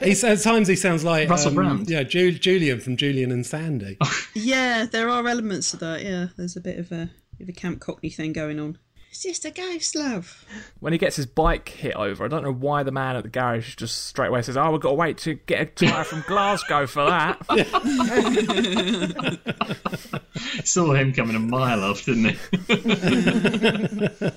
He's, at times he sounds like Russell um, Brand. Yeah, Ju- Julian from Julian and Sandy. Yeah, there are elements to that. Yeah, there's a bit of a, of a Camp Cockney thing going on. It's just a ghost, love. When he gets his bike hit over, I don't know why the man at the garage just straight away says, "Oh, we've got to wait to get a tyre from Glasgow for that." Saw him coming a mile off, didn't he? Look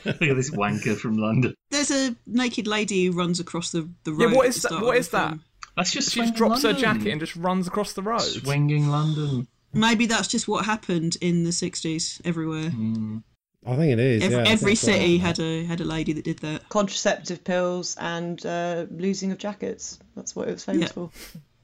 at this wanker from London. There's a naked lady who runs across the, the road. Yeah, what is that? What is that? That's just she just drops London. her jacket and just runs across the road. Swinging London. Maybe that's just what happened in the sixties everywhere. Mm. I think it is. Every, yeah, every city so. had a had a lady that did that. Contraceptive pills and uh, losing of jackets. That's what it was famous yep. for.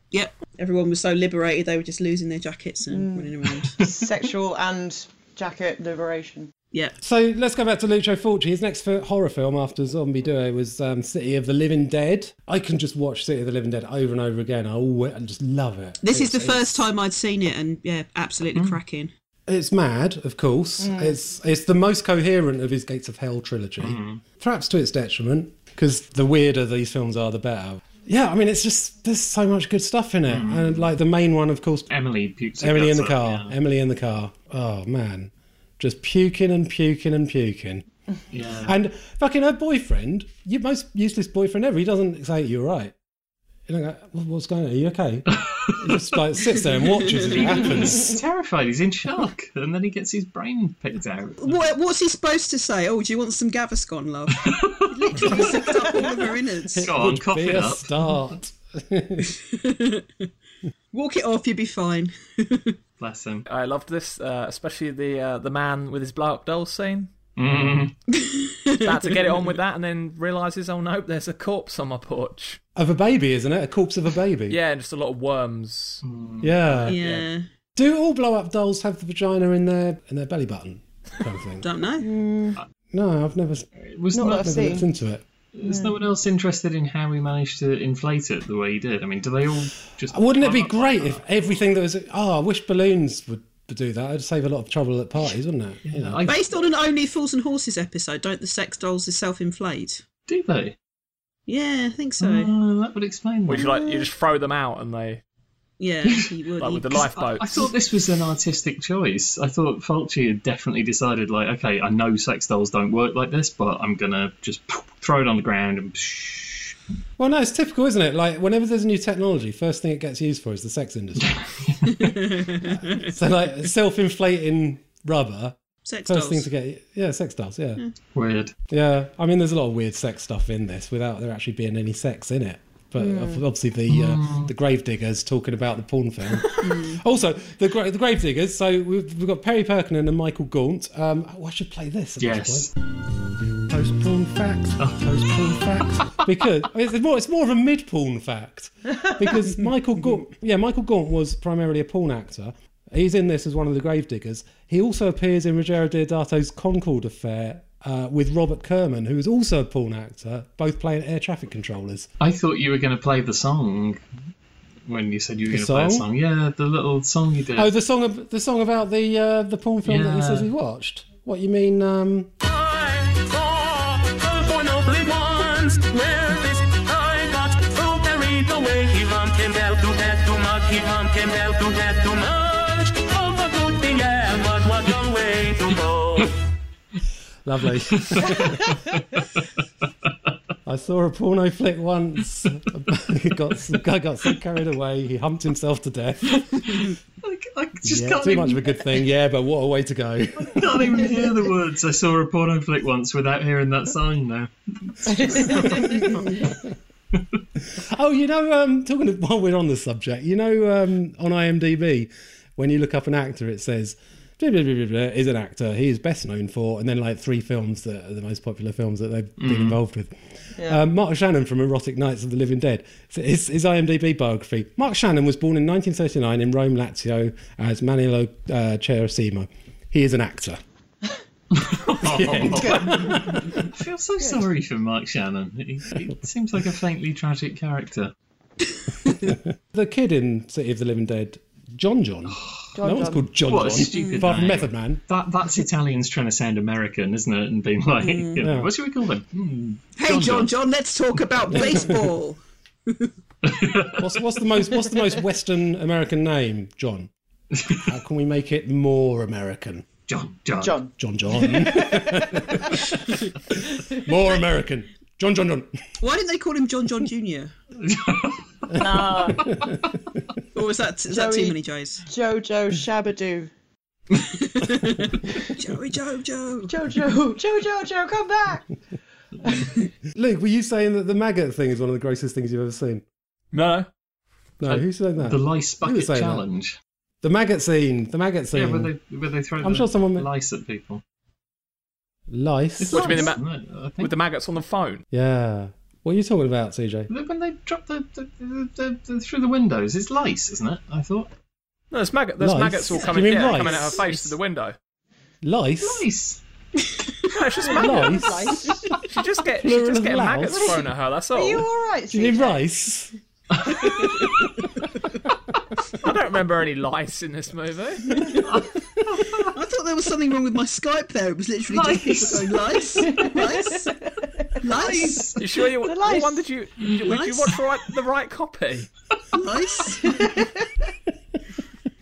Yep. Everyone was so liberated they were just losing their jackets and mm. running around. Sexual and jacket liberation. Yeah. So let's go back to Lucio Fulci. His next horror film after Zombie Duo was um, City of the Living Dead. I can just watch City of the Living Dead over and over again. I always, I just love it. This it's, is the first time I'd seen it, and yeah, absolutely mm. cracking. It's mad, of course. Mm. It's it's the most coherent of his Gates of Hell trilogy, mm. perhaps to its detriment, because the weirder these films are, the better. Yeah, I mean, it's just, there's so much good stuff in it. Mm. And like the main one, of course, Emily pukes. Emily in the car. Yeah. Emily in the car. Oh, man. Just puking and puking and puking. Yeah. And fucking her boyfriend, your most useless boyfriend ever, he doesn't say, you're right. You don't go, what's going on? Are you okay? He just like sits there and watches as it happens. He's terrified. He's in shock. And then he gets his brain picked out. What, what's he supposed to say? Oh, do you want some Gaviscon, love? He literally sucked up all of her innards. Go on, cough it up. Start. Walk it off, you'll be fine. Bless him. I loved this, uh, especially the uh, the man with his blow-up doll scene. Mm. About to get it on with that and then realises, oh no, there's a corpse on my porch. Of a baby, isn't it? A corpse of a baby. Yeah, and just a lot of worms. Mm. Yeah. yeah. Do all blow-up dolls have the vagina in their in their belly button? Kind of thing? Don't know. Mm. No, I've never, was not not I've never looked into it. Is yeah. no one else interested in how he managed to inflate it the way he did? I mean, do they all just... Wouldn't it be great if everything that was... Oh, I wish balloons would do that. It'd save a lot of trouble at parties, wouldn't it? Yeah, you know? I... Based on an Only Fools and Horses episode, don't the sex dolls self-inflate? Do they? Yeah, I think so. Uh, that would explain that. Would you, like, you just throw them out and they... Yeah, he would. Like with the lifeboats. I, I thought this was an artistic choice. I thought Fulci had definitely decided, like, okay, I know sex dolls don't work like this, but I'm going to just throw it on the ground and psh. Well, no, it's typical, isn't it? Like, whenever there's a new technology, first thing it gets used for is the sex industry. yeah. So, like, self-inflating rubber. Sex first dolls. Thing to get, yeah, sex dolls, yeah. yeah. Weird. Yeah, I mean, there's a lot of weird sex stuff in this without there actually being any sex in it. But yeah. obviously the uh, mm. the Gravediggers talking about the porn film. mm. Also, the gra- the Gravediggers, so we've, we've got Perry Perkinen and Michael Gaunt. Um, oh, I should play this. At yes. Post porn facts. Post porn facts. Because I mean, it's more it's more of a mid porn fact. Because Michael Gaunt, yeah, Michael Gaunt was primarily a porn actor. He's in this as one of the Gravediggers. He also appears in Ruggero Deodato's Concord Affair. Uh, with Robert Kerman, who is also a porn actor, both playing air traffic controllers. I thought you were going to play the song when you said you were going to play a song. Yeah, the little song you did. Oh, the song, of, the song about the uh, the porn film yeah. that he says he watched. What you mean? Um... I saw the four lovely ones. Where is I got so carried away? He wanted well to get too much. He wanted well to get too much. Oh, for good thing, yeah, but what a way to go. Lovely. I saw a porno flick once. I got so, I got so carried away, he humped himself to death. I, I just yeah, can't too even... much of a good thing, yeah, but what a way to go. I can't even hear the words. I saw a porno flick once without hearing that song now. Oh, you know, um, talking to, while we're on the subject, you know, um, on IMDb, when you look up an actor, it says... is an actor he is best known for, and then like three films that are the most popular films that they've mm. been involved with. Yeah. um, Mark Shannon from Erotic Nights of the Living Dead. So his, his IMDb biography: Mark Shannon was born in nineteen thirty-nine in Rome, Lazio, as Manilo uh, Cerasimo. He is an actor. Oh, I feel so Good. sorry for Mark Shannon. He, he seems like a faintly tragic character. The kid in City of the Living Dead, John John. John no one's John. called John what John. A stupid apart from Method Man. That, that's Italians trying to sound American, isn't it? And being like, mm, you know, yeah. what should we call them? Mm, hey, John John, John John, let's talk about baseball. what's, what's the most What's the most Western American name, John? How can we make it more American? John John John John John. More American. John John John. Why didn't they call him John John Junior? No. Or was that, is Joey, that too many J's? Jojo Shabadoo. Joey Jojo. Jojo. Jojo Jojo, come back. Luke, were you saying that the maggot thing is one of the grossest things you've ever seen? No. No, I, who's saying that? The lice bucket challenge. That? The maggot scene. The maggot scene. Yeah, where they, where they throw I'm the sure someone... lice at people. Lice? What do you mean, the ma- no, with the maggots on the phone? Yeah. What are you talking about, C J? When they drop the, the, the, the, the through the windows, it's lice, isn't it? I thought. No, it's maggot. There's maggots all coming, yeah, coming out of her face it's... through the window. Lice. Lice. No, it's just maggots. Lice. She just get she just get maggots thrown at her. That's all. Are you all right? Do you mean rice? I don't remember any lice in this movie. I thought there was something wrong with my Skype there. It was literally lice. Just people going, lice, lice, lice. You sure you? What one did you? Did lice? You watch the right, the right copy? Lice.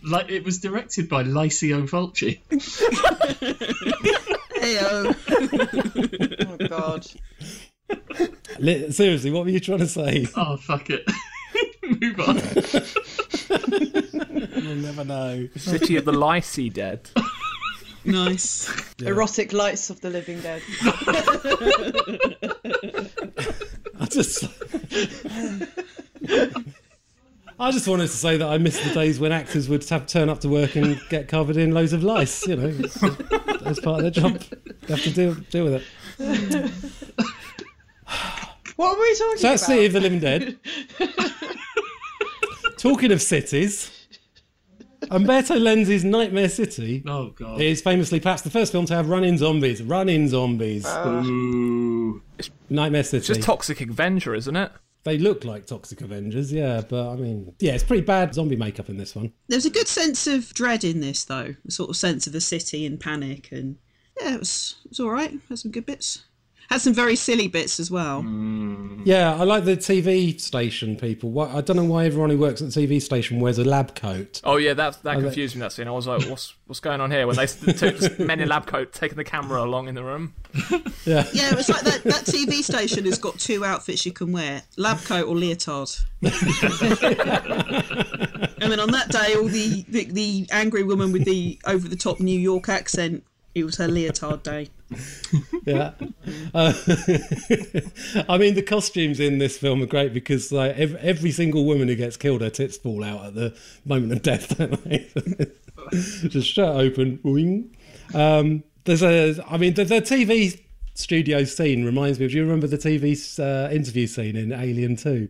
Like it was directed by Lucio Fulci. Heyo. Oh God. Seriously, what were you trying to say? Oh fuck it. Move on. We'll never know. City of the Licey Dead. Nice. Yeah. Erotic Nights of the Living Dead. I just I just wanted to say that I miss the days when actors would have to turn up to work and get covered in loads of lice, you know. It's, that's part of their job. They have to deal deal with it. What were we talking so about? That's City of the Living Dead. Talking of cities, Umberto Lenzi's Nightmare City oh, God. is famously perhaps the first film to have run-in zombies. Run-in zombies. Uh, Ooh. Nightmare City. It's just Toxic Avenger, isn't it? They look like Toxic Avengers, yeah, but I mean, yeah, it's pretty bad zombie makeup in this one. There's a good sense of dread in this, though. A sort of sense of the city and panic, and yeah, it was, it was all right. Had some good bits. Had some very silly bits as well. Mm. Yeah, I like the T V station people. Why, I don't know why everyone who works at the T V station wears a lab coat. Oh yeah, that that confused me, that scene. I was like, what's what's going on here? When they took men in lab coat taking the camera along in the room. Yeah, yeah, it's like that, that T V station has got two outfits you can wear: lab coat or leotard. And then on that day, all the, the the angry woman with the over the top New York accent. It was her leotard day. Yeah. Uh, I mean, the costumes in this film are great because like every, every single woman who gets killed, her tits fall out at the moment of death, don't they? Just shirt open. Um, there's a, I mean, the, the T V studio scene reminds me of, do you remember the T V uh, interview scene in Alien two?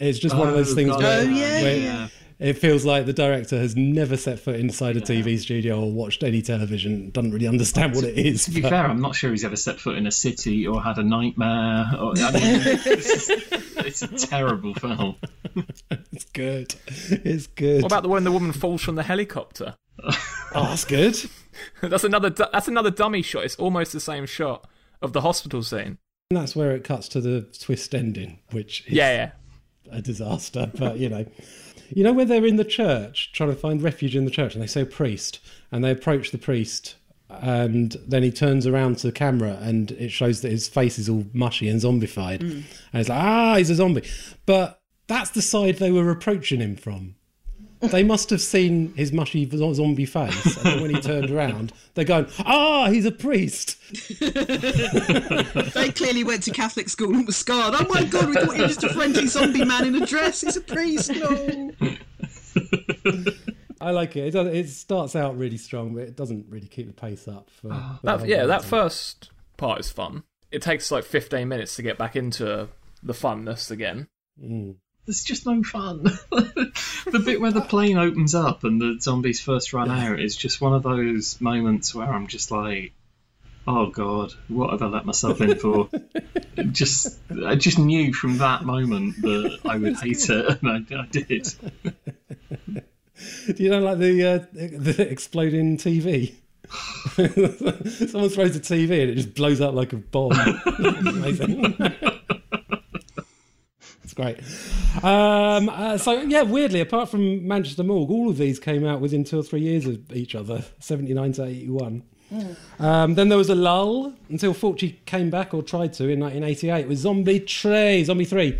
It's just oh, one of those things God. where... Oh, yeah, where, yeah. It feels like the director has never set foot inside a T V studio or watched any television, doesn't really understand what it is. To be but... fair, I'm not sure he's ever set foot in a city or had a nightmare. Or, I mean, it's, it's a terrible film. It's good. It's good. What about the one the woman falls from the helicopter? Oh, that's good. That's another. That's another dummy shot. It's almost the same shot of the hospital scene. And that's where it cuts to the twist ending, which is yeah, yeah. a disaster. But you know. You know where they're in the church, trying to find refuge in the church, and they say a priest, and they approach the priest, and then he turns around to the camera, and it shows that his face is all mushy and zombified. Mm. And it's like, ah, he's a zombie. But that's the side they were approaching him from. They must have seen his mushy zombie face, and then when he turned around, they're going, ah, he's a priest. They clearly went to Catholic school and were scarred. Oh my God, we thought he was just a friendly zombie man in a dress. He's a priest, no. I like it. It, does, it starts out really strong, but it doesn't really keep the pace up. For, for that, yeah, that first part is fun. It takes like fifteen minutes to get back into the funness again. Mm. There's just no fun. The bit where the plane opens up and the zombies first run yeah. out is just one of those moments where I'm just like, oh God, what have I let myself in for? just, I just knew from that moment that I would hate it, and I, I did. Do you know, like the, uh, the exploding T V? Someone throws a T V and it just blows up like a bomb. Amazing. Great. Um, uh, so, yeah, weirdly, apart from Manchester Morgue, all of these came out within two or three years of each other, seventy-nine to eighty-one. Mm. Um, then there was a lull until Fulci came back, or tried to, in nineteen eighty-eight with Zombie three. Zombie three.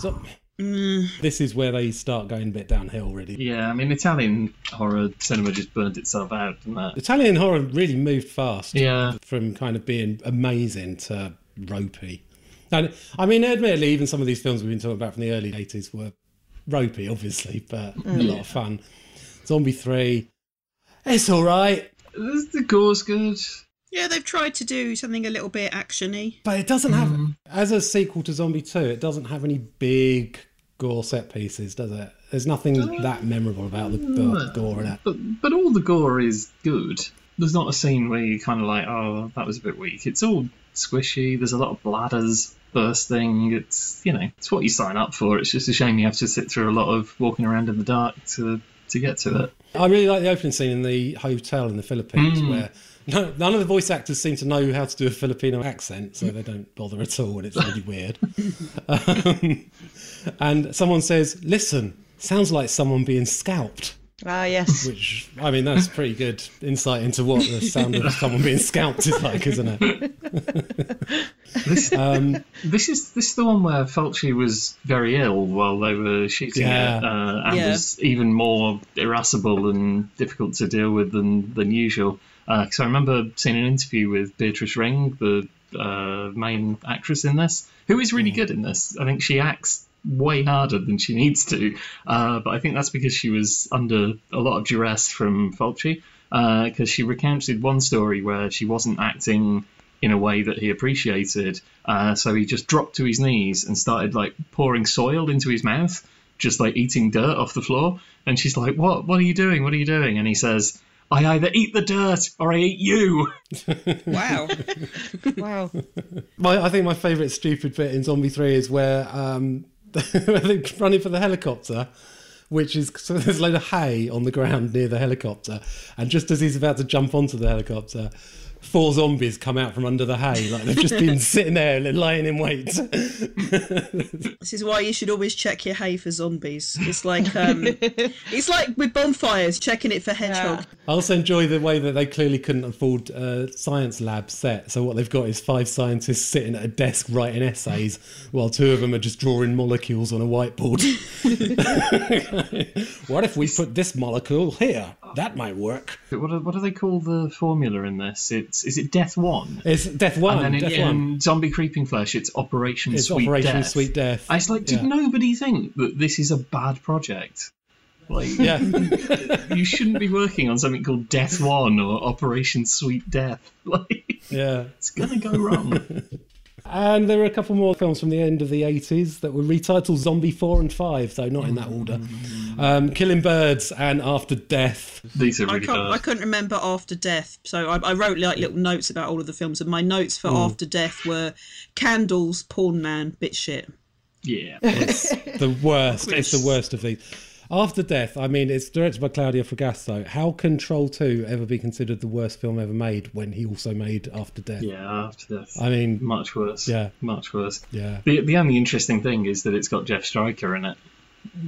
So, mm. This is where they start going a bit downhill, really. Yeah, I mean, Italian horror cinema just burned itself out, didn't it? Italian horror really moved fast yeah. from kind of being amazing to ropey. And, I mean, admittedly, even some of these films we've been talking about from the early eighties were ropey, obviously, but mm. a lot of fun. Zombie three, it's all right. The gore's good. Yeah, they've tried to do something a little bit action-y. But it doesn't have, mm. as a sequel to Zombie two, it doesn't have any big gore set pieces, does it? There's nothing uh, that memorable about the, the no, gore in it. But, but all the gore is good. There's not a scene where you're kind of like, oh, that was a bit weak. It's all squishy. There's a lot of bladders bursting. It's, you know, it's what you sign up for. It's just a shame you have to sit through a lot of walking around in the dark to to get to it. I really like the opening scene in the hotel in the Philippines mm. where no, none of the voice actors seem to know how to do a Filipino accent, so they don't bother at all, and it's really weird. Um, and someone says, listen, sounds like someone being scalped. Ah, uh, yes. Which, I mean, that's pretty good insight into what the sound of someone being scalped is like, isn't it? this, um, this is this is the one where Fulci was very ill while they were shooting yeah. it, uh, and yeah. was even more irascible and difficult to deal with than, than usual. Because uh, I remember seeing an interview with Beatrice Ring, the uh, main actress in this, who is really mm. good in this. I think she acts way harder than she needs to, uh, but I think that's because she was under a lot of duress from Fulci, because uh, she recounted one story where she wasn't acting in a way that he appreciated, uh, so he just dropped to his knees and started like pouring soil into his mouth, just like eating dirt off the floor, and she's like, what what are you doing what are you doing and he says, I either eat the dirt or I eat you. Wow. Wow. My, I think my favourite stupid bit in Zombie three is where um, they're running for the helicopter, which is, so there's a load of hay on the ground near the helicopter, and just as he's about to jump onto the helicopter, four zombies come out from under the hay, like they've just been sitting there lying in wait. This is why you should always check your hay for zombies. It's like um, it's like with bonfires, checking it for hedgehog. Yeah. I also enjoy the way that they clearly couldn't afford a science lab set, so what they've got is five scientists sitting at a desk writing essays while two of them are just drawing molecules on a whiteboard. What if we put this molecule here? That might work. What do, what do they call the formula in this? It It's, is it Death One? It's Death One. And then in, in Zombie Creeping Flesh, it's Operation it's Sweet Operation Death. Operation Sweet Death. And it's like, did yeah. nobody think that this is a bad project? Like, yeah. You shouldn't be working on something called Death One or Operation Sweet Death. Like, yeah, it's gonna go wrong. And there were a couple more films from the end of the eighties that were retitled Zombie four and five, though not in that order. Um, Killing Birds and After Death. These are really bad. I couldn't remember After Death, so I, I wrote like little notes about all of the films, and my notes for Ooh. After Death were Candles, Porn Man, Bit Shit. Yeah. It's the worst. It's the worst of these. After Death, I mean, it's directed by Claudio Fragasso. How can Troll two ever be considered the worst film ever made when he also made After Death? Yeah, After Death. I mean... Much worse. Yeah. Much worse. Yeah. The, the only interesting thing is that it's got Jeff Stryker in it,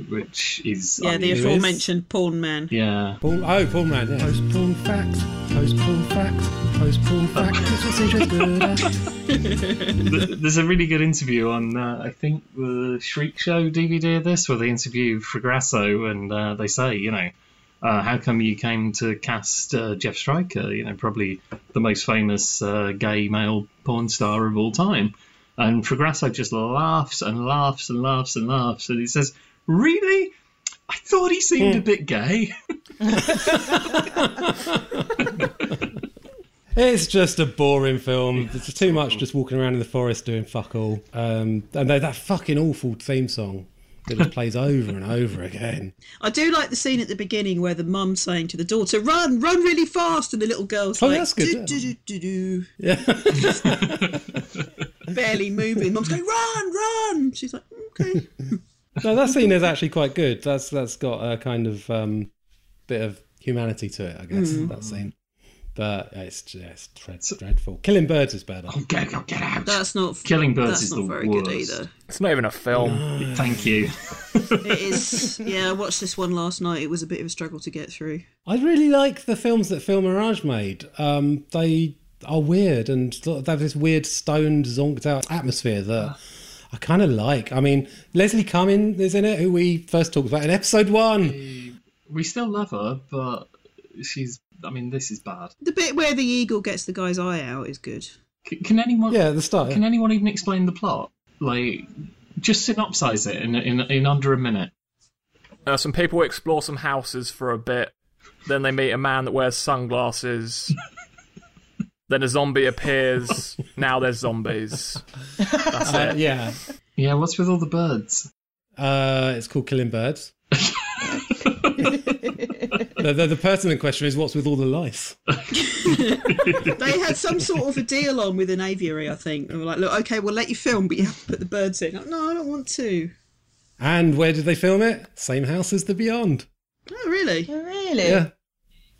which is... Yeah, the aforementioned Porn Man. Yeah. Porn, oh, Porn Man, yeah. Post-porn facts, post-porn facts, post-porn facts. That's what Sage's good at. There's a really good interview on, uh, I think, the Shriek Show D V D of this, where they interview Fragasso, and uh, they say, you know, uh, how come you came to cast uh, Jeff Stryker, you know, probably the most famous uh, gay male porn star of all time. And Fragasso just laughs and laughs and laughs and laughs, and he says... Really? I thought he seemed a bit gay. It's just a boring film. It's too much just walking around in the forest doing fuck all. Um, and that fucking awful theme song that just plays over and over again. I do like the scene at the beginning where the mum's saying to the daughter, run, run really fast, and the little girl's oh, like, that's good, do, yeah. do, do, do, do. Yeah. Barely moving. Mum's going, run, run. She's like, okay. No, that scene is actually quite good. That's That's got a kind of um, bit of humanity to it, I guess, mm. that scene. But it's just dread, dreadful. Killing Birds is better. Oh, get, oh, get out. That's not, Killing Birds that's is not the very worst. Good either. It's not even a film. No. Thank you. It is. Yeah, I watched this one last night. It was a bit of a struggle to get through. I really like the films that Film Mirage made. Um, they are weird, and they have this weird stoned, zonked out atmosphere that... Uh. I kind of like. I mean, Leslie Cumming is in it, who we first talked about in episode one. We still love her, but she's, I mean, this is bad. The bit where the eagle gets the guy's eye out is good. C- can anyone... Yeah, the start. Can anyone even explain the plot? Like, just synopsize it in, in, in under a minute. Uh, some people explore some houses for a bit, then they meet a man that wears sunglasses... Then a zombie appears. Now there's zombies. That's uh, it. Yeah. Yeah, what's with all the birds? Uh, it's called Killing Birds. the, the, the person in question is, what's with all the lice? They had some sort of a deal on with an aviary, I think. They were like, look, okay, we'll let you film, but you have to put the birds in. Like, no, I don't want to. And where did they film it? Same house as The Beyond. Oh, really? Oh, really? Yeah.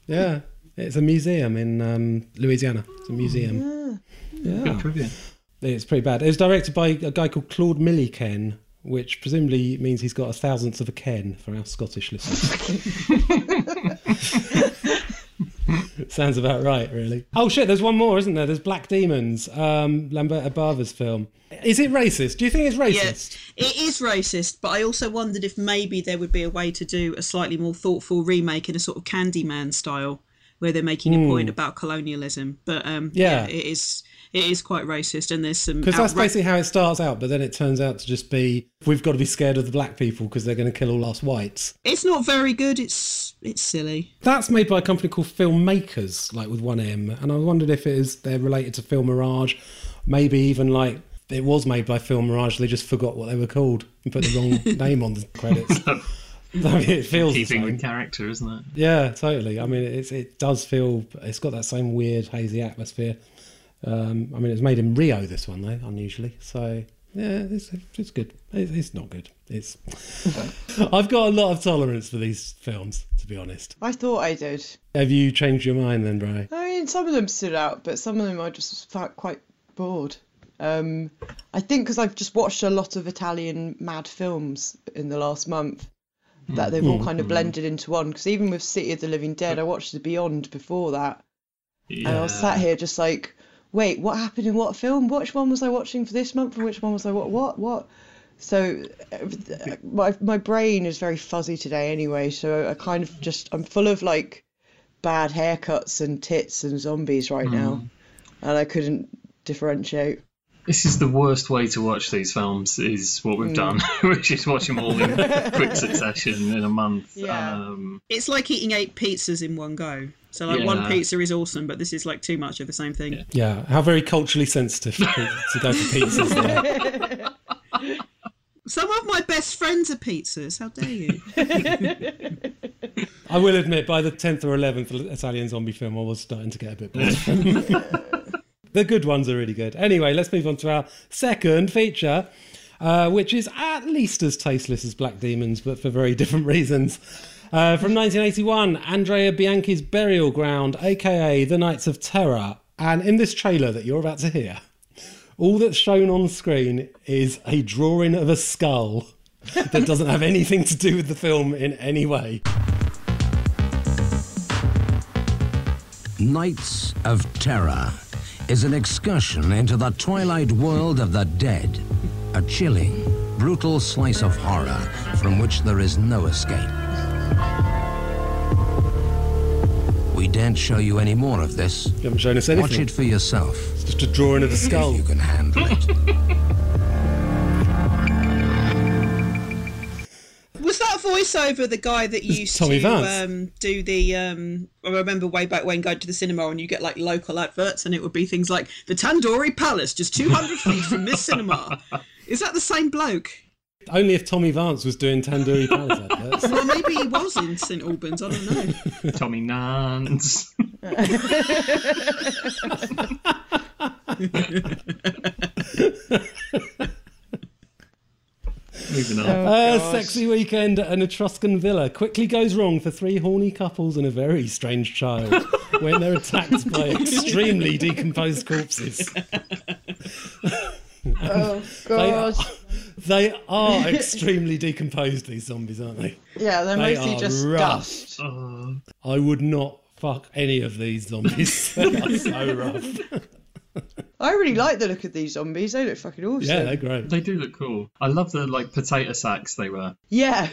Yeah. It's a museum in um, Louisiana. It's a museum. Yeah. Yeah. Good. It's pretty bad. It was directed by a guy called Claude Milliken, which presumably means he's got a thousandth of a Ken for our Scottish listeners. Sounds about right, really. Oh, shit, there's one more, isn't there? There's Black Demons, um, Lamberto Bava's film. Is it racist? Do you think it's racist? Yeah, it is racist, but I also wondered if maybe there would be a way to do a slightly more thoughtful remake in a sort of Candyman style, where they're making mm. a point about colonialism. But um, yeah. yeah, it is it is quite racist, and there's some... Because outra- that's basically how it starts out, but then it turns out to just be, we've got to be scared of the black people because they're going to kill all us whites. It's not very good, it's it's silly. That's made by a company called Film Makers, like with one M, and I wondered if it is they're related to Film Mirage, maybe even like, it was made by Film Mirage, they just forgot what they were called and put the wrong name on the credits. I mean, it feels keeping with character, isn't it? Yeah, totally. I mean, it's, it does feel, it's got that same weird hazy atmosphere. Um, I mean, it's made in Rio, this one, though, unusually. So, yeah, it's, it's good. It's, it's not good. It's. I've got a lot of tolerance for these films, to be honest. I thought I did. Have you changed your mind then, Bri? I mean, some of them stood out, but some of them I just felt quite bored. Um, I think because I've just watched a lot of Italian mad films in the last month, that they've all kind of blended into one, because even with City of the Living Dead, I watched The Beyond before that, yeah. and I was sat here just like, wait, what happened in what film? Which one was I watching for this month, and which one was I what what what? So my my brain is very fuzzy today anyway, so I kind of just, I'm full of like bad haircuts and tits and zombies right mm. now, and I couldn't differentiate. This is the worst way to watch these films, is what we've mm. done, which is watch them all in quick succession in a month. Yeah. Um, it's like eating eight pizzas in one go. So like yeah. one pizza is awesome, but this is like too much of the same thing. Yeah, yeah. How very culturally sensitive to go for pizzas there. Some of my best friends are pizzas, how dare you? I will admit, by the tenth or eleventh Italian zombie film, I was starting to get a bit bored. The good ones are really good. Anyway, let's move on to our second feature, uh, which is at least as tasteless as Black Demons, but for very different reasons. Uh, from nineteen eighty-one, Andrea Bianchi's Burial Ground, a k a. The Knights of Terror. And in this trailer that you're about to hear, all that's shown on screen is a drawing of a skull that doesn't have anything to do with the film in any way. Knights of Terror is an excursion into the twilight world of the dead. A chilling, brutal slice of horror from which there is no escape. We daren't show you any more of this. You haven't shown us anything. Watch it for yourself. It's just a drawing of a skull. If you can handle it. Was that voiceover the guy that used Tommy to um, do the... Um, I remember way back when going to the cinema and you get like local adverts and it would be things like the Tandoori Palace, just two hundred feet from this cinema. Is that the same bloke? Only if Tommy Vance was doing Tandoori Palace adverts. Well, maybe he was in St Albans, I don't know. Tommy Nance. Moving on. Oh, a sexy weekend at an Etruscan villa quickly goes wrong for three horny couples and a very strange child when they're attacked by extremely decomposed corpses. Oh, God. They are, they are extremely decomposed, these zombies, aren't they? Yeah, they're they mostly just dust. Uh, I would not fuck any of these zombies. They are so rough. I really like the look of these zombies. They look fucking awesome. Yeah, they're great. They do look cool. I love the, like, potato sacks they were. Yeah.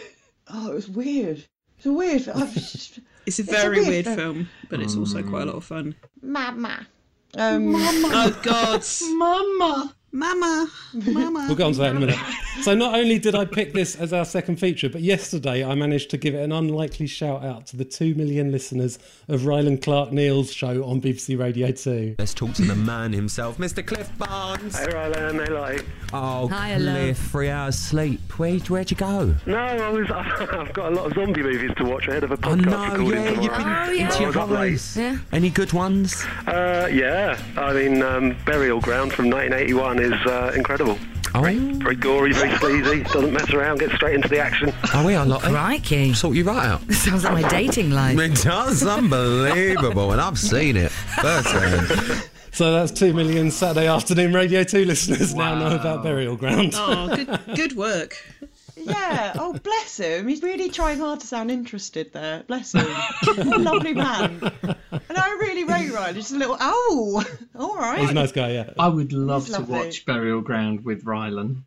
Oh, it was weird. It's a weird film. Just... It's a very it's a weird, weird film, but it's mm. also quite a lot of fun. Mama. Um... Mama. Oh, God. Mama. Mama, Mama. We'll get on to that in a minute. So not only did I pick this as our second feature, but yesterday I managed to give it an unlikely shout out to the two million listeners of Ryland Clark Neal's show on B B C Radio two. Let's talk to the man himself, Mister Cliff Barnes. Hey Ryland, hey Lottie. Oh, hi, Cliff, three hours sleep. Where, where'd you go? No, I was, I've got a lot of zombie movies to watch ahead of a podcast. Oh, no, yeah, you've been oh, yeah. into your holidays. Yeah. Any good ones? Uh, yeah, I mean, um, Burial Ground from nineteen eighty-one is uh, incredible. Oh. Very, very gory, very sleazy, doesn't mess around, gets straight into the action. Are we on Lottie? Crikey. Sort you right out. Sounds like my dating life. It does, unbelievable, and I've seen it firsthand. So that's two million Saturday afternoon Radio two listeners wow. now know about Burial Ground. Oh, good, good work. Yeah, oh, bless him. He's really trying hard to sound interested there. Bless him. Lovely man. And I really rate Ryan. Just a little, oh, all right. He's a nice guy, yeah. I would love to watch Burial Ground with Rylan.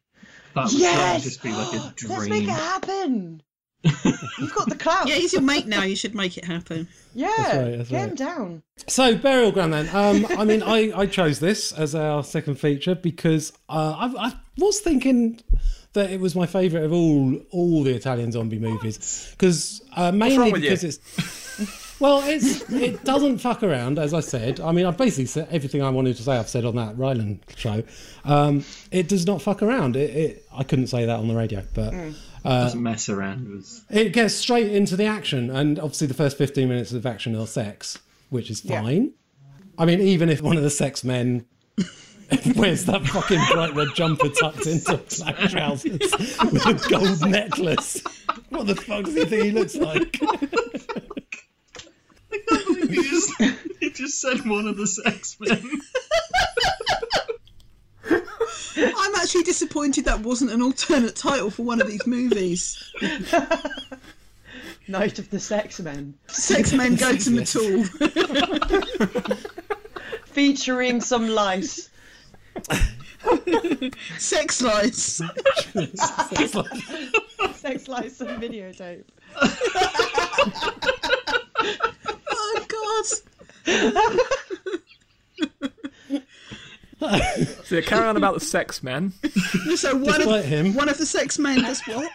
That would yes! just be like a dream. Let's make it happen. You've got the clout. Yeah, he's your mate now. You should make it happen. Yeah, that's right, that's get right. him down. So, Burial Ground then. Um, I mean, I, I chose this as our second feature because uh, I, I was thinking... that it was my favourite of all all the Italian zombie movies, because uh, mainly because you? it's well, it's it doesn't fuck around, as I said. I mean, I've basically said everything I wanted to say. I've said on that Ryland show. Um, it does not fuck around. It, it I couldn't say that on the radio, but mm. uh, it doesn't mess around. It, was... it gets straight into the action, and obviously the first fifteen minutes of action are sex, which is fine. Yeah. I mean, even if one of the sex men. Where's that fucking bright red jumper tucked into black trousers with a gold necklace? What the fuck does he think he looks like? I can't believe he just, he just said one of the sex men. I'm actually disappointed that wasn't an alternate title for one of these movies. Night of the Sex Men. Sex Men go to Matul. Featuring some lice. Sex lights. Sex lights. Sex lights and videotape. Oh God. So they carry on about the sex men. So one Despite of him. one of the sex men does what?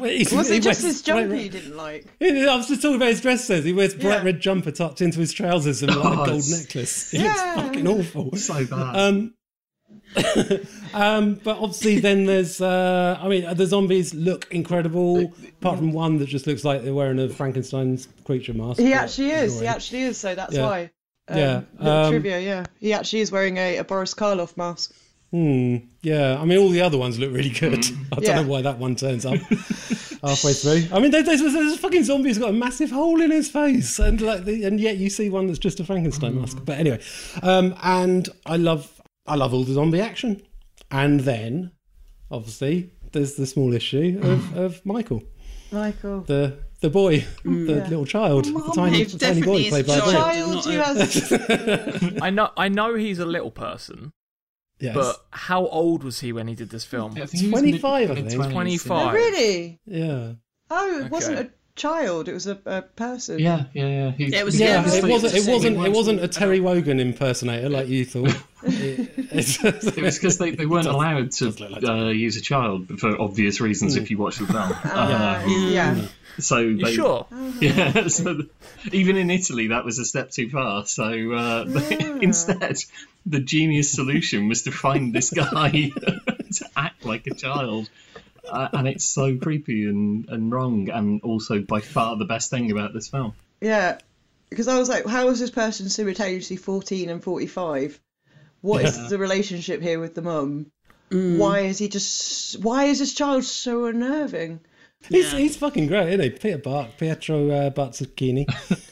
Wait, was he, it he just his jumper you didn't like? I was just talking about his dress sense. He wears bright yeah. red jumper tucked into his trousers and oh, like a gold necklace. Yeah. It's fucking awful. So bad. Um, um, but obviously, then there's. Uh, I mean, the zombies look incredible, apart from one that just looks like they're wearing a Frankenstein's creature mask. He actually is. Annoying. He actually is. So that's yeah. why. Um, yeah, um, trivia. Yeah, he actually is wearing a, a Boris Karloff mask. Hmm. Yeah. I mean, all the other ones look really good. I don't yeah. know why that one turns up halfway through. I mean, there's, there's, there's a fucking zombie who's got a massive hole in his face, and like, the, and yet you see one that's just a Frankenstein mm. mask. But anyway, um, and I love, I love all the zombie action, and then obviously there's the small issue of, of Michael. Michael. The the boy, mm, the yeah. little child, Mom, the tiny, tiny boy played by a child. Who has... I know, I know he's a little person. Yes. But how old was he when he did this film? Yeah, twenty-five, I think. twenty-five. Oh, really? Yeah. Oh, it okay. wasn't a child. It was a, a person. Yeah, yeah, yeah. He, yeah, it was. Yeah, yeah it wasn't. It wasn't. It wasn't a Terry Wogan impersonator like you thought. it, it was because they, they weren't allowed to like uh, use a child for obvious reasons. Mm. If you watch the film, uh, uh, yeah. yeah. So they, sure. Yeah. So even in Italy, that was a step too far. So uh, yeah. instead, the genius solution was to find this guy to act like a child. Uh, and it's so creepy and, and wrong, and also by far the best thing about this film. Yeah, because I was like, how is this person simultaneously fourteen and forty-five? What yeah. is the relationship here with the mum? Mm. Why is he just? Why is this child so unnerving? He's yeah. he's fucking great, isn't he? Peter Bark, Pietro uh, Bazzucchini.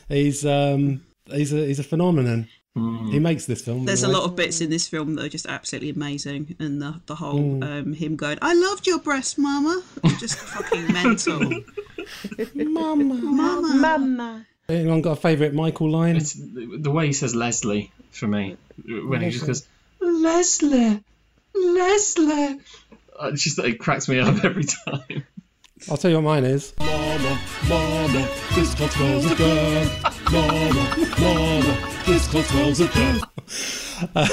he's um he's a he's a phenomenon. He makes this film. There's a lot of bits in this film that are just absolutely amazing, and the the whole mm. um, him going, "I loved your breast, Mama," just fucking mental. Mama, Mama, Mama. Anyone got a favourite Michael line? It's the way he says Leslie for me, when Leslie. He just goes Leslie, Leslie. It's just it cracks me up every time. I'll tell you what mine is. Mama, Mama, this girl's a girl. Lana, Lana, this Cotswolds of death. Uh,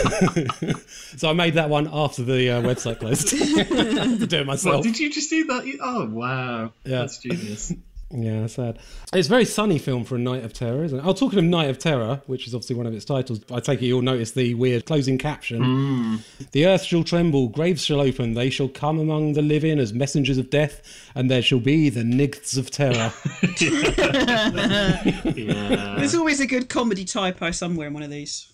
so I made that one after the uh, website closed. To do it myself. What, did you just do that? Oh, wow. Yeah. That's genius. Yeah, sad. It's a very sunny film for a Night of Terror, isn't it? Oh, talking of Night of Terror, which is obviously one of its titles, I take it you'll notice the weird closing caption. Mm. The earth shall tremble, graves shall open, they shall come among the living as messengers of death, and there shall be the Nights of Terror. Yeah. There's always a good comedy typo somewhere in one of these.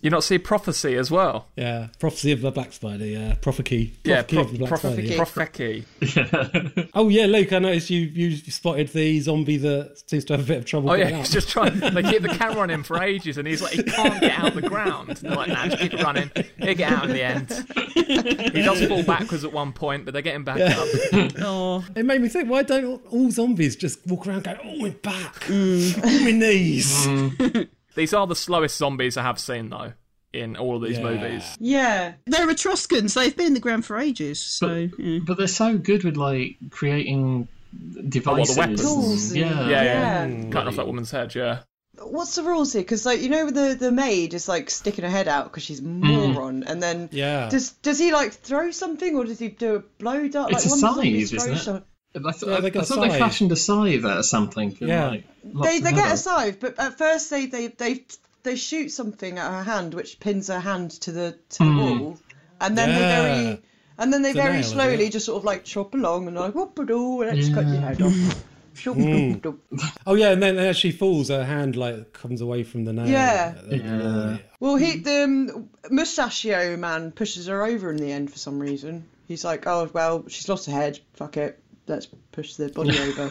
You not see Prophecy as well? Yeah, Prophecy of the Black Spider, yeah. Prophecy. Yeah, Pro- Prophecy. Yeah. Oh, yeah, Luke, I noticed you, you spotted the zombie that seems to have a bit of trouble oh, getting yeah, out. He's just trying. They keep the camera on him for ages, and he's like, he can't get out of the ground. And they're like, nah, just keep it running. He'll get out in the end. He does fall backwards at one point, but they get him back yeah. up. Oh. It made me think, why don't all zombies just walk around going, oh, my back, mm. oh, my knees? Mm. These are the slowest zombies I have seen, though, in all of these yeah. movies. Yeah. They're Etruscans. They've been in the ground for ages. So, but, yeah. but they're so good with, like, creating devices. A lot of weapons. Yeah. Yeah, yeah. yeah. yeah. Cutting off that woman's head, yeah. What's the rules here? Because, like, you know, the, the maid is, like, sticking her head out because she's moron. Mm. And then yeah. does does he, like, throw something or does he do a blow dart? It's like, a one scythe, isn't it? Shot. I thought, yeah, they, I thought they fashioned a scythe or something. Yeah, like, they they get a scythe, but at first they, they they they shoot something at her hand, which pins her hand to the to the mm. wall, and then yeah. they very and then they it's very nail, slowly just sort of like chop along and like whoop a doo and just yeah. cut your head off. Mm. Oh yeah, and then as she falls, her hand like comes away from the nail. Yeah. yeah. Well, he the um, mustachio man pushes her over in the end for some reason. He's like, oh well, she's lost her head. Fuck it. Let's push the body over.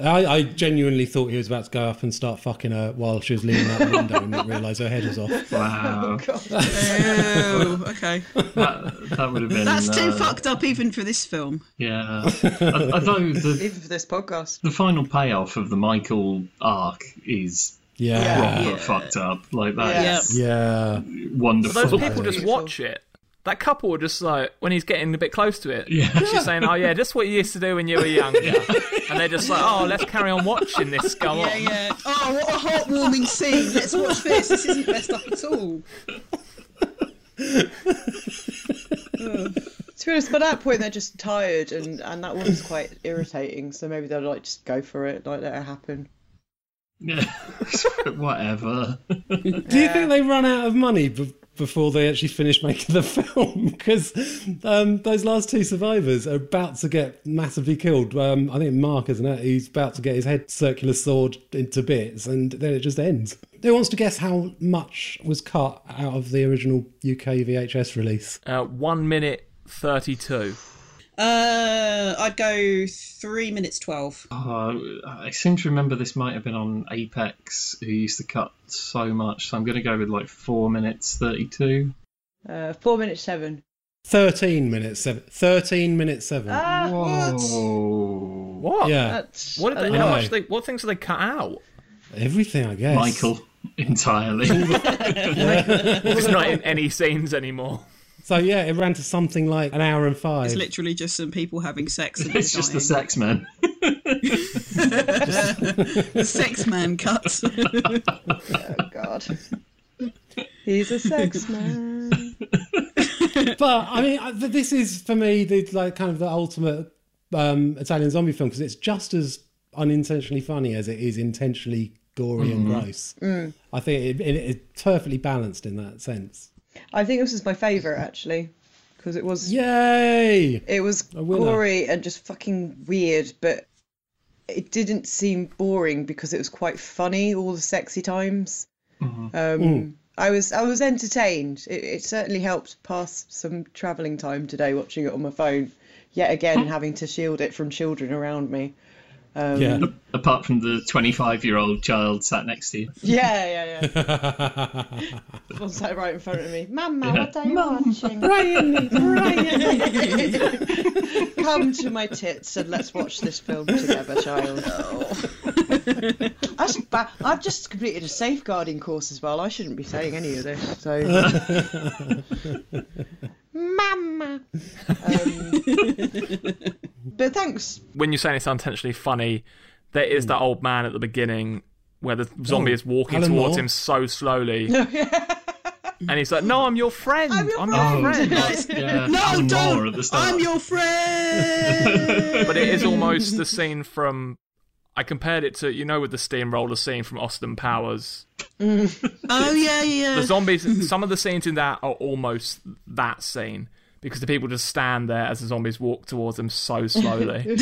I, I genuinely thought he was about to go up and start fucking her while she was leaning out the window and didn't realise her head was off. Wow. Oh, God. Ew, okay. That, that would have been... That's too uh, fucked up even for this film. Yeah. Although the, even for this podcast. The final payoff of the Michael arc is... Yeah. Proper yeah. fucked up. Like that yes. is yeah. wonderful. Those people just watch it. That couple were just like, when he's getting a bit close to it, yeah. she's saying, oh yeah, that's what you used to do when you were young. Yeah. And they're just like, oh, let's carry on watching this go yeah, on. Yeah. Oh, what a heartwarming scene. Let's watch this. This isn't messed up at all. Oh. To be honest, by that point, they're just tired, and, and that one's quite irritating. So maybe they'll like just go for it, like let it happen. Yeah, whatever. Do you yeah. think they run out of money b- before they actually finish making the film? Because um, those last two survivors are about to get massively killed. Um, I think Mark, isn't it? He's about to get his head circular sawed into bits, and then it just ends. Who wants to guess how much was cut out of the original U K V H S release? Uh, one minute thirty-two. Uh, I'd go three minutes twelve. Oh, I seem to remember this might have been on Apex, who used to cut so much. So I'm going to go with like four minutes thirty-two. Uh, four minutes seven. Thirteen minutes seven. Thirteen minutes seven. Ah, Whoa! What? what? Yeah. That's what did they? How much? They, what things did they cut out? Everything, I guess. Michael entirely. It's not in any scenes anymore. So, yeah, it ran to something like an hour and five. It's literally just some people having sex. And it's just dying. The sex man. The sex man cut. Oh, God. He's a sex man. But, I mean, this is, for me, the like kind of the ultimate um, Italian zombie film, because it's just as unintentionally funny as it is intentionally gory mm. and gross. Mm. I think it, it, it's perfectly balanced in that sense. I think this is my favourite, actually, because it was... Yay! It was gory and just fucking weird, but it didn't seem boring because it was quite funny, all the sexy times. Mm-hmm. Um, mm. I was I was entertained. It, it certainly helped pass some travelling time today watching it on my phone, yet again having to shield it from children around me. Um, yeah. Apart from the twenty-five-year-old child sat next to you. Yeah, yeah, yeah. The one sat right in front of me. Mama, yeah. What are you Mom, watching? Brian, Brian. Come to my tits and let's watch this film together, child. Oh. ba- I've just completed a safeguarding course as well. I shouldn't be saying any of this. So, Mama. Um... But thanks. When you're saying it's unintentionally funny, there is that old man at the beginning where the zombie oh, is walking Alan towards Moore. him so slowly. And he's like, "No, I'm your friend. I'm your I'm friend. Your friend. Yeah. No, don't. I'm your friend." But it is almost the scene from. I compared it to, you know, with the steamroller scene from Austin Powers. Mm. Oh yeah, yeah. The zombies. Some of the scenes in that are almost that scene because the people just stand there as the zombies walk towards them so slowly.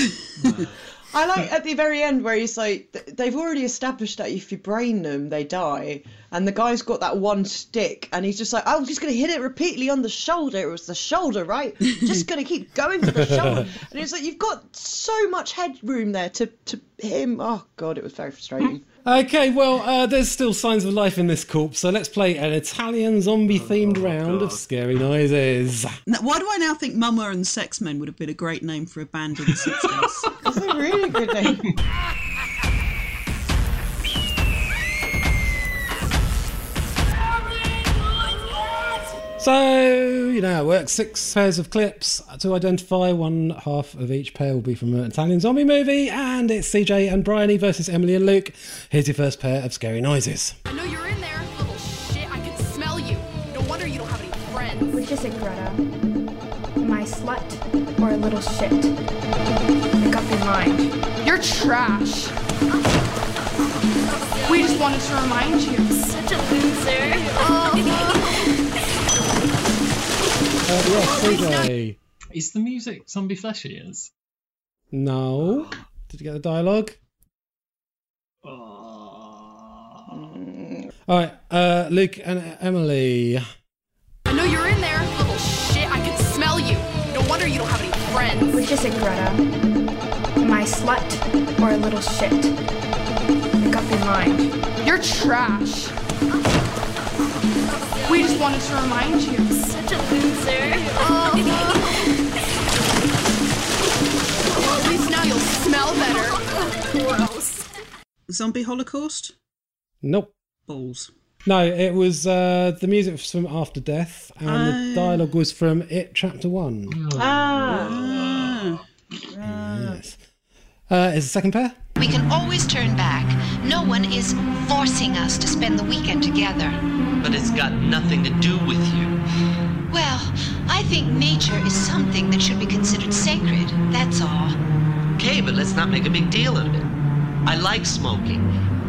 I like at the very end where he's like, they've already established that if you brain them, they die. And the guy's got that one stick and he's just like, "I'm just going to hit it repeatedly on the shoulder. It was the shoulder, right? Just going to keep going for the shoulder." And it's like, you've got so much headroom there to, to him. Oh, God, it was very frustrating. Okay, well, uh, there's still signs of life in this corpse, so let's play an Italian zombie-themed oh, round God. of scary noises. Now, why do I now think Mama and Sex Men would have been a great name for a band in the sixties? That's a really good name. So, you know, I work six pairs of clips to identify. One half of each pair will be from an Italian zombie movie, and it's C J and Bryony versus Emily and Luke. Here's your first pair of scary noises. I know you're in there, little shit. I can smell you. No wonder you don't have any friends. Which is it, Greta? Am I a slut or a little shit? Make up your mind. You're trash. We just wanted to remind you. Such a loser. Oh. Uh, yes, is the music Zombie Flesh Eaters? No. Did you get the dialogue? Oh. Alright, uh, Luke and Emily. I know you're in there, little shit. I can smell you. No wonder you don't have any friends. Which is it, Greta? Am I a slut or a little shit? Make up your mind. You're trash. We just wanted to remind you. Such a loser. Oh. Well, at least now you'll smell better. Gross. Zombie Holocaust? Nope. Balls. No, it was uh, the music was from After Death, and uh... the dialogue was from It Chapter One. Oh. Ah. Ah. Yes. Uh, is the second pair? We can always turn back. No one is forcing us to spend the weekend together. But it's got nothing to do with you. Well, I think nature is something that should be considered sacred, that's all. Okay, but let's not make a big deal of it. I like smoking.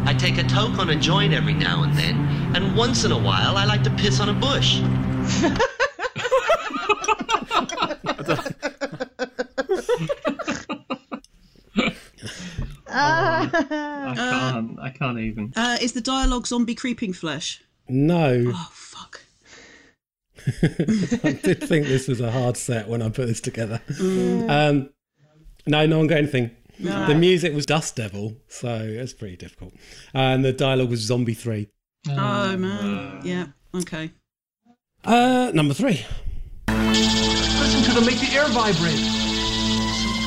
I take a toke on a joint every now and then, and once in a while I like to piss on a bush. Uh, I can't. I can't even. Uh, is the dialogue Zombie Creeping Flesh? No. Oh, fuck. I did think this was a hard set when I put this together. Mm. Um, no, no one got anything. No. The music was Dust Devil, so it's pretty difficult. Uh, and the dialogue was Zombie three. Oh, oh man. Uh, yeah, okay. Uh, number three. Listen to them make the air vibrate.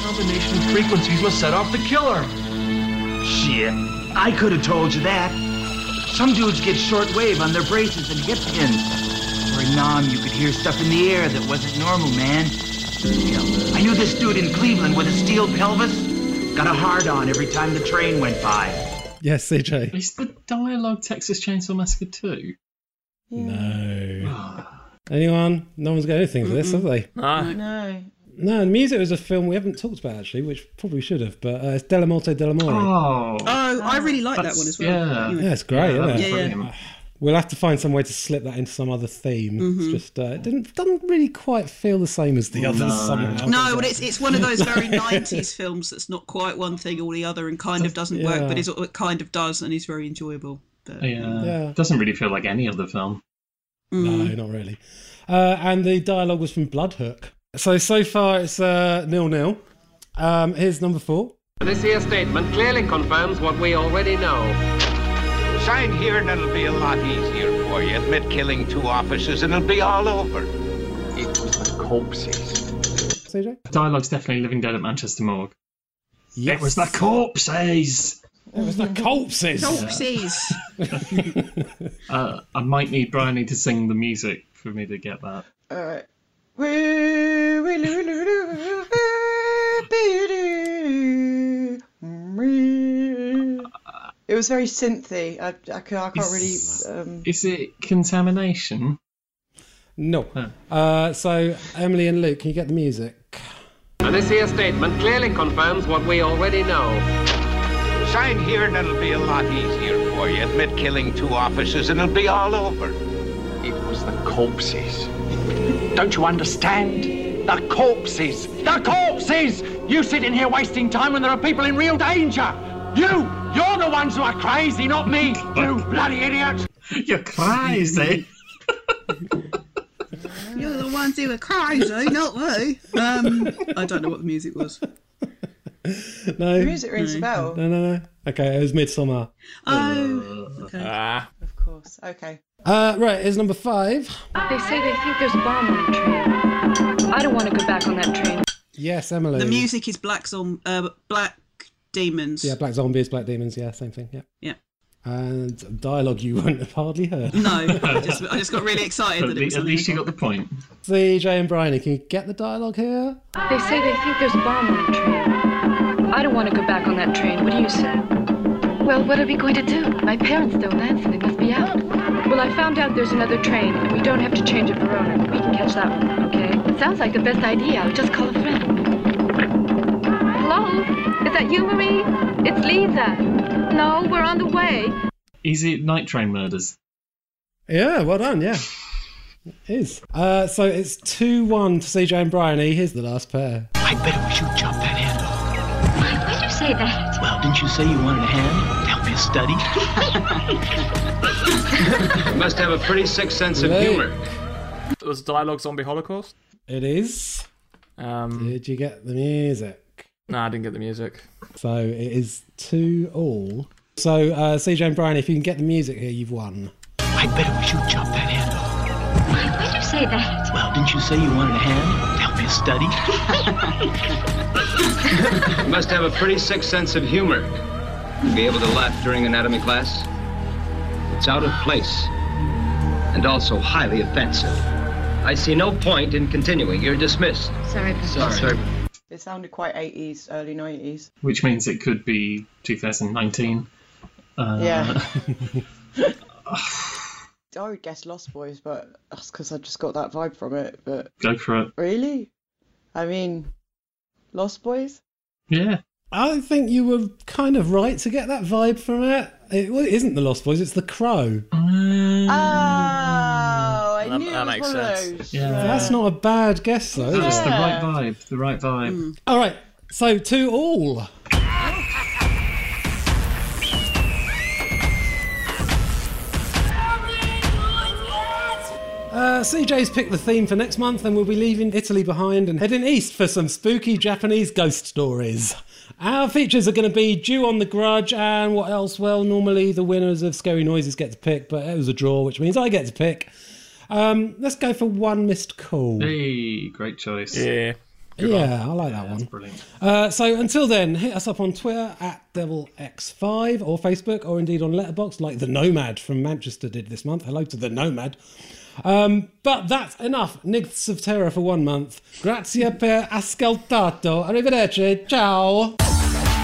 Some combination of frequencies must set off the killer. Shit, I could have told you that. Some dudes get shortwave on their braces and hip pins. For a nom, you could hear stuff in the air that wasn't normal, man. I knew this dude in Cleveland with a steel pelvis. Got a hard-on every time the train went by. Yes, C J. Is the dialogue Texas Chainsaw Massacre two? No. Anyone? No one's got anything for this, have they? No. No. No, and music was a film we haven't talked about actually, which probably should have, but uh, it's Della Morte Della More. Oh, oh, I really like that one as well. Yeah, anyway. yeah it's great. Yeah, isn't it? yeah, yeah. We'll have to find some way to slip that into some other theme. Mm-hmm. It's just uh, it didn't doesn't really quite feel the same as the others. No, somehow, no but it's it's one of those very nineties films that's not quite one thing or the other, and kind of doesn't yeah. work, but is it kind of does, and is very enjoyable. But, yeah. yeah, doesn't really feel like any other film. Mm. No, not really. Uh, and the dialogue was from Bloodhook. So, so far it's uh, nil-nil. Um, here's number four. This here statement clearly confirms what we already know. Sign here and it'll be a lot easier for you. Admit killing two officers and it'll be all over. It was the corpses. C J? The dialogue's definitely Living Dead at Manchester Morgue. Yes. It was the corpses! It was the corpses! Corpses! uh, I might need Bryony to sing the music for me to get that. All right. It It was very synthy. I, I, I can't is, really. Um... Is it Contamination? No. no. Uh, so, Emily and Luke, can you get the music? And this here statement clearly confirms what we already know. Sign here and it'll be a lot easier for you. Admit killing two officers and it'll be all over. It was the corpses. Don't you understand? The corpses. The corpses! You sit in here wasting time when there are people in real danger. You! You're the ones who are crazy, not me, you bloody idiot! You're crazy. You're the ones who are crazy, not me. Um, I don't know what the music was. No. The music rings a bell. No, no, no. Okay, it was Midsummer. Oh, okay. Ah. Of course, okay. Uh, right, here's number five. They say they think there's a bomb on the train. I don't want to go back on that train. Yes, Emily. The music is Black Zom- uh, Black Demons. Yeah, Black Zombies, Black Demons, yeah, same thing, yeah. Yeah. And dialogue you wouldn't have hardly heard. No, I just, I just got really excited. But that it was at least you got the point. C J and Bryony, can you get the dialogue here? They say they think there's a bomb on the train. I don't want to go back on that train. What do you say? Well, what are we going to do? My parents don't answer. They must be out. Well, I found out there's another train, and we don't have to change at Verona. We can catch that one, okay? It sounds like the best idea. I'll just call a friend. Hello? Is that you, Marie? It's Lisa. No, we're on the way. Is it Night Train Murders? Yeah, well done, yeah. It is. Uh, so it's two one to C J and Bryony. Here's the last pair. I bet we should jump that handle. Why would you say that? Well, didn't you say you wanted a hand? Help me study. You must have a pretty sick sense Luke. of humour. It was dialogue Zombie Holocaust? It is. Um, Did you get the music? No, I didn't get the music. So it is two all. So, uh, C J and Brian, if you can get the music here, you've won. I bet we should jump that handle. Why would you say that? Well, didn't you say you wanted a hand? Help me study. You must have a pretty sick sense of humor. To be able to laugh during anatomy class. It's out of place. And also highly offensive. I see no point in continuing. You're dismissed. Sorry, Patrick. Sorry. Sorry. It sounded quite eighties, early nineties. Which means it could be two thousand nineteen. Uh, yeah. I would guess Lost Boys, but that's because I just got that vibe from it. But go for it. Really? I mean, Lost Boys? Yeah. I think you were kind of right to get that vibe from it. It, well, it isn't the Lost Boys, it's the Crow. Mm. Ah! I knew that makes sense. Yeah. That's not a bad guess, though. That's yeah. the right vibe. The right vibe. Mm. All right. So two all. Uh, C J's picked the theme for next month, and we'll be leaving Italy behind and heading east for some spooky Japanese ghost stories. Our features are going to be due on The Grudge and what else? Well, normally the winners of Scary Noises get to pick, but it was a draw, which means I get to pick. Um, let's go for One Missed Call. Hey, great choice. Yeah. Good yeah, one. I like that yeah, one. That's brilliant. Uh, so until then, hit us up on Twitter at Devil X five or Facebook or indeed on Letterboxd like The Nomad from Manchester did this month. Hello to The Nomad. Um, but that's enough. Knights of Terror for one month. Grazie per ascoltato. Arrivederci. Ciao.